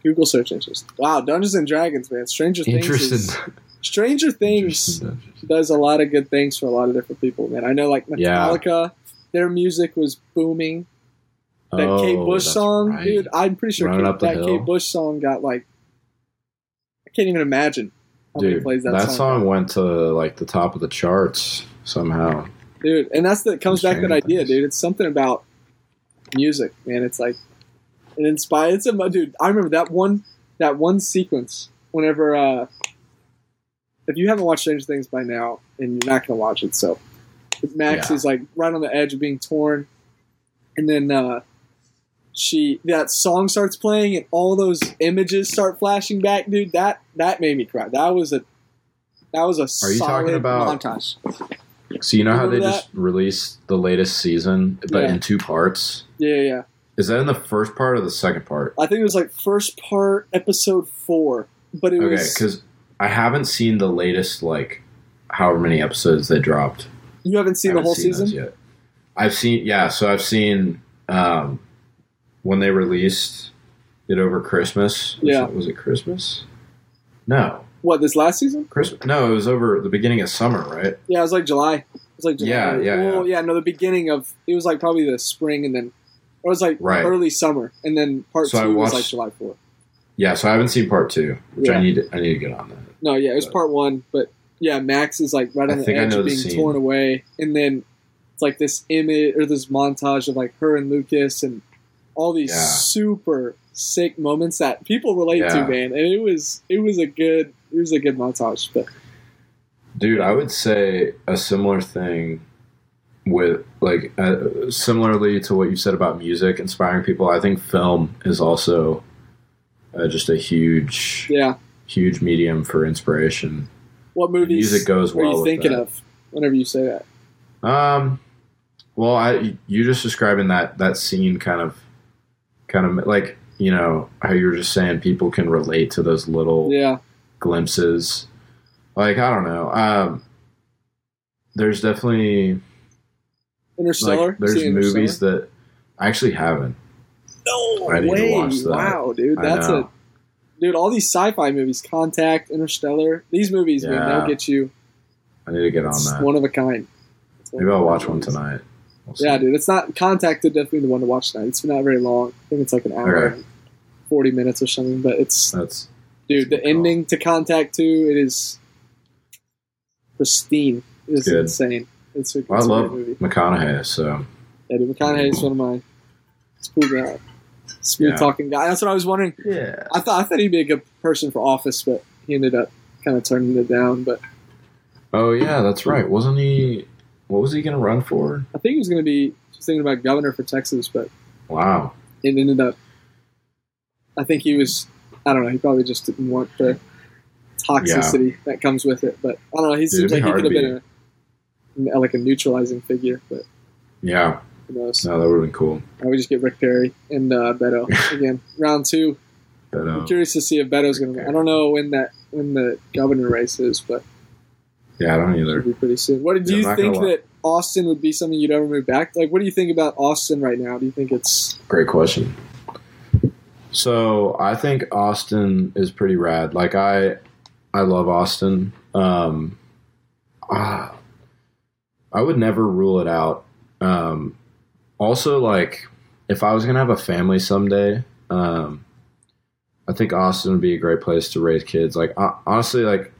Google search interest. Wow, Dungeons and Dragons, man. Stranger Things. Is, Stranger Things does a lot of good things for a lot of different people, man. I know, like Metallica, yeah. their music was booming. That oh, Kate Bush song, right. dude. I'm pretty sure Kate, that hill. Kate Bush song got like. I can't even imagine how dude, many plays that, that song. That song went to like the top of the charts somehow. Dude, and that's the comes back to that idea, things. dude. It's something about music, man. It's like. It inspired some dude. I remember that one, that one sequence. Whenever, uh, if you haven't watched Stranger Things by now, and you're not gonna watch it, so Max yeah. is like right on the edge of being torn, and then uh, she that song starts playing, and all those images start flashing back, dude. That that made me cry. That was a that was a Are solid you talking about, montage. So you know you how they that? just released the latest season, but yeah. in two parts. Yeah, yeah. Is that in the first part or the second part? I think it was like first part, episode four. But it okay, was okay because I haven't seen the latest like however many episodes they dropped. You haven't seen haven't the whole seen season yet. I've seen, yeah. So I've seen um, when they released it over Christmas. Yeah, was it Christmas? No. What, this last season? Christmas? No, it was over the beginning of summer, right? Yeah, it was like July. It was like July. Yeah, yeah, well, yeah. yeah. No, the beginning of it was like probably the spring, and then it was like right. early summer, and then part so two I watched, was like July fourth. Yeah, so I haven't seen part two, which yeah. I need. To, I need to get on that. No, yeah, it was but, part one, but yeah, Max is like right on I the edge of being scene. torn away, and then it's like this image or this montage of like her and Lucas and all these yeah. super sick moments that people relate yeah. to, man. And it was it was a good. It was a good montage, but dude, I would say a similar thing with like uh, similarly to what you said about music inspiring people. I think film is also uh, just a huge, yeah, huge medium for inspiration. What movies? Music goes well. What are you thinking of whenever you say that? Um, well, I you just describing that that scene kind of, kind of like you know how you were just saying people can relate to those little, yeah. glimpses. Like, I don't know. Um, there's definitely Interstellar. Like, there's Interstellar? movies that I actually haven't. No I need way! To watch that. Wow, dude, that's a dude. All these sci-fi movies, Contact, Interstellar. These movies, yeah. man, they'll get you. I need to get on it's that. One of a kind. Maybe I'll watch one tonight. We'll yeah, dude. It's not Contact. Is definitely the one to watch tonight. It's not very long. I think it's like an hour, okay. and forty minutes or something. But it's that's. Dude, the ending to Contact two, it is pristine. It is insane. It's a, well, it's I love a great movie. McConaughey, so. Yeah, dude, McConaughey is one of my smooth guy. Smooth yeah. talking guy. That's what I was wondering. Yeah. I thought I thought he'd be a good person for office, but he ended up kind of turning it down. But oh, yeah, that's right. Wasn't he – what was he going to run for? I think he was going to be just thinking about governor for Texas, but wow. It ended up – I think he was – I don't know. He probably just didn't want the toxicity yeah. that comes with it. But I don't know. He seems like he could have been a, like a neutralizing figure. But yeah, who knows? No, that would have been cool. I would just get Rick Perry and uh, Beto again. Round two. Beto. I'm curious to see if Beto's going to. I don't know when that when the governor race is, but yeah, I don't either. It'll be pretty soon. What do yeah, you think that Austin would be something you'd ever move back? Like, what do you think about Austin right now? Do you think it's great question? So I think Austin is pretty rad. Like I, I love Austin. Um, ah, I would never rule it out. Um, also, like if I was gonna have a family someday, um, I think Austin would be a great place to raise kids. Like I, honestly, like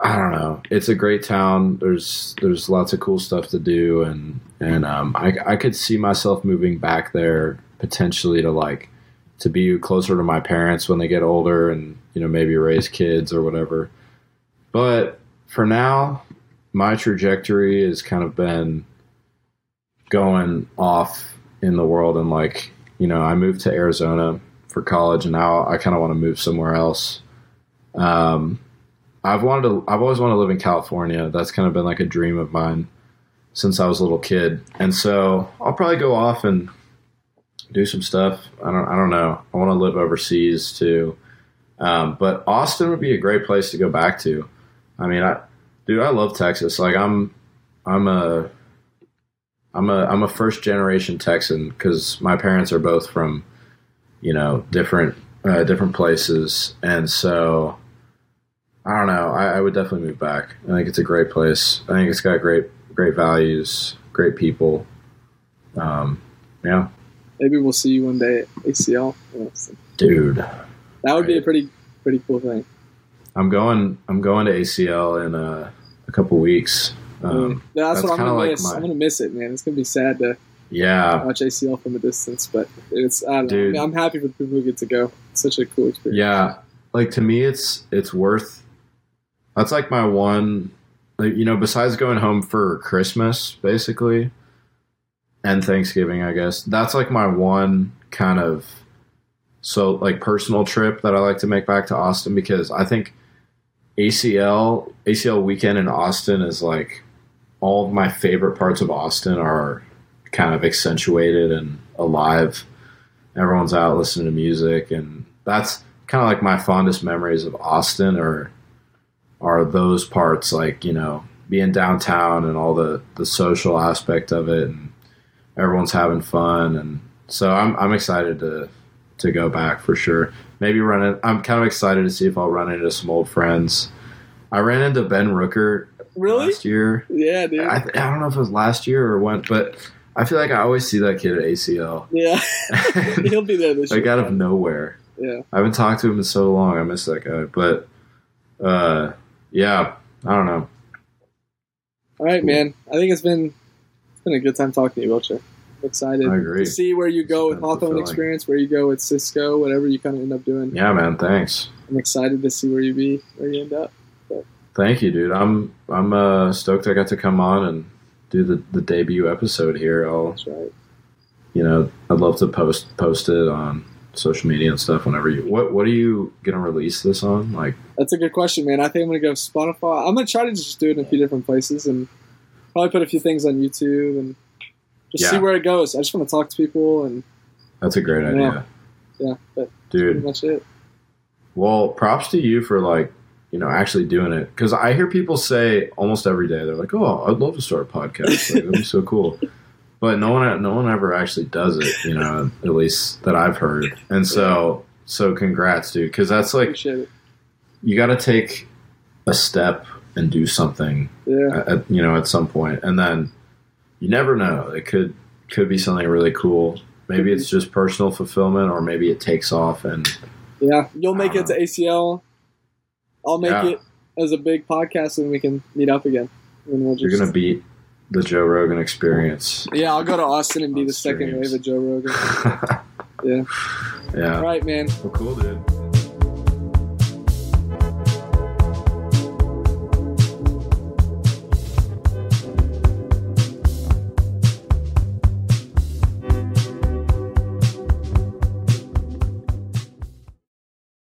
I don't know. It's a great town. There's there's lots of cool stuff to do, and and um, I I could see myself moving back there. Potentially to like to be closer to my parents when they get older and, you know, maybe raise kids or whatever. But for now, my trajectory has kind of been going off in the world. And like, you know, I moved to Arizona for college and now I kind of want to move somewhere else. Um, I've wanted to, I've always wanted to live in California. That's kind of been like a dream of mine since I was a little kid. And so I'll probably go off and do some stuff. I don't I don't know. I want to live overseas too. Um, but Austin would be a great place to go back to. I mean, I dude, I love Texas. Like I'm I'm a I'm a I'm a first generation Texan cuz my parents are both from, you know, different uh, different places. And so I don't know. I, I would definitely move back. I think it's a great place. I think it's got great great values, great people. Um, yeah. Maybe we'll see you one day at A C L. Dude. That would right. be a pretty pretty cool thing. I'm going I'm going to A C L in uh, a couple weeks. Um, yeah, that's, that's what I'm gonna like miss. My... I'm gonna miss it, man. It's gonna be sad to yeah. watch A C L from a distance, but it's I don't know. I mean, I'm happy for people who get to go. It's such a cool experience. Yeah. Like to me it's it's worth that's like my one like, you know, besides going home for Christmas, basically. And Thanksgiving, I guess. That's like my one kind of so like personal trip that I like to make back to Austin because I think A C L A C L weekend in Austin is like all of my favorite parts of Austin are kind of accentuated and alive. Everyone's out listening to music and that's kind of like my fondest memories of Austin are are those parts, like, you know, being downtown and all the, the social aspect of it, and everyone's having fun. And so I'm I'm excited to to go back for sure. Maybe run in, I'm kind of excited to see if I'll run into some old friends. I ran into Ben Rooker really? last year. Yeah, dude. I, I don't know if it was last year or when, but I feel like I always see that kid at A C L. Yeah. He'll be there this year. Like out of nowhere. Yeah. I haven't talked to him in so long. I miss that guy. But, uh, yeah, I don't know. All right, cool. Man. I think it's been it's been a good time talking to you, Belcher. I'm excited I agree. to see where you go with Hawthorne Experience, where you go with Cisco, whatever you kind of end up doing. Yeah, man. Thanks. I'm excited to see where you be, where you end up. But. Thank you, dude. I'm I'm uh, stoked I got to come on and do the, the debut episode here. I'll, That's right. You know, I'd love to post post it on social media and stuff whenever you what what are you gonna release this on? Like, that's a good question, man. I think I'm gonna go Spotify. I'm gonna try to just do it in a few different places and probably put a few things on YouTube and just yeah. see where it goes. I just want to talk to people, and that's a great idea. Yeah, but dude, that's pretty much it. Well, props to you for, like, you know, actually doing it, because I hear people say almost every day they're like, "Oh, I'd love to start a podcast. Like, that'd be so cool." But no one, no one ever actually does it, you know, at least that I've heard. And so, so congrats, dude, because that's like, you got to take a step and do something, yeah. at, you know, at some point. And then you never know. It could could be something really cool. Maybe it's just personal fulfillment, or maybe it takes off. And yeah, you'll make it to A C L. I'll make yeah. it as a big podcast when we can meet up again. And we'll just, you're going to beat the Joe Rogan Experience. Yeah, I'll go to Austin and be the second wave of Joe Rogan. Yeah. Yeah. All right, man. Well, cool, dude.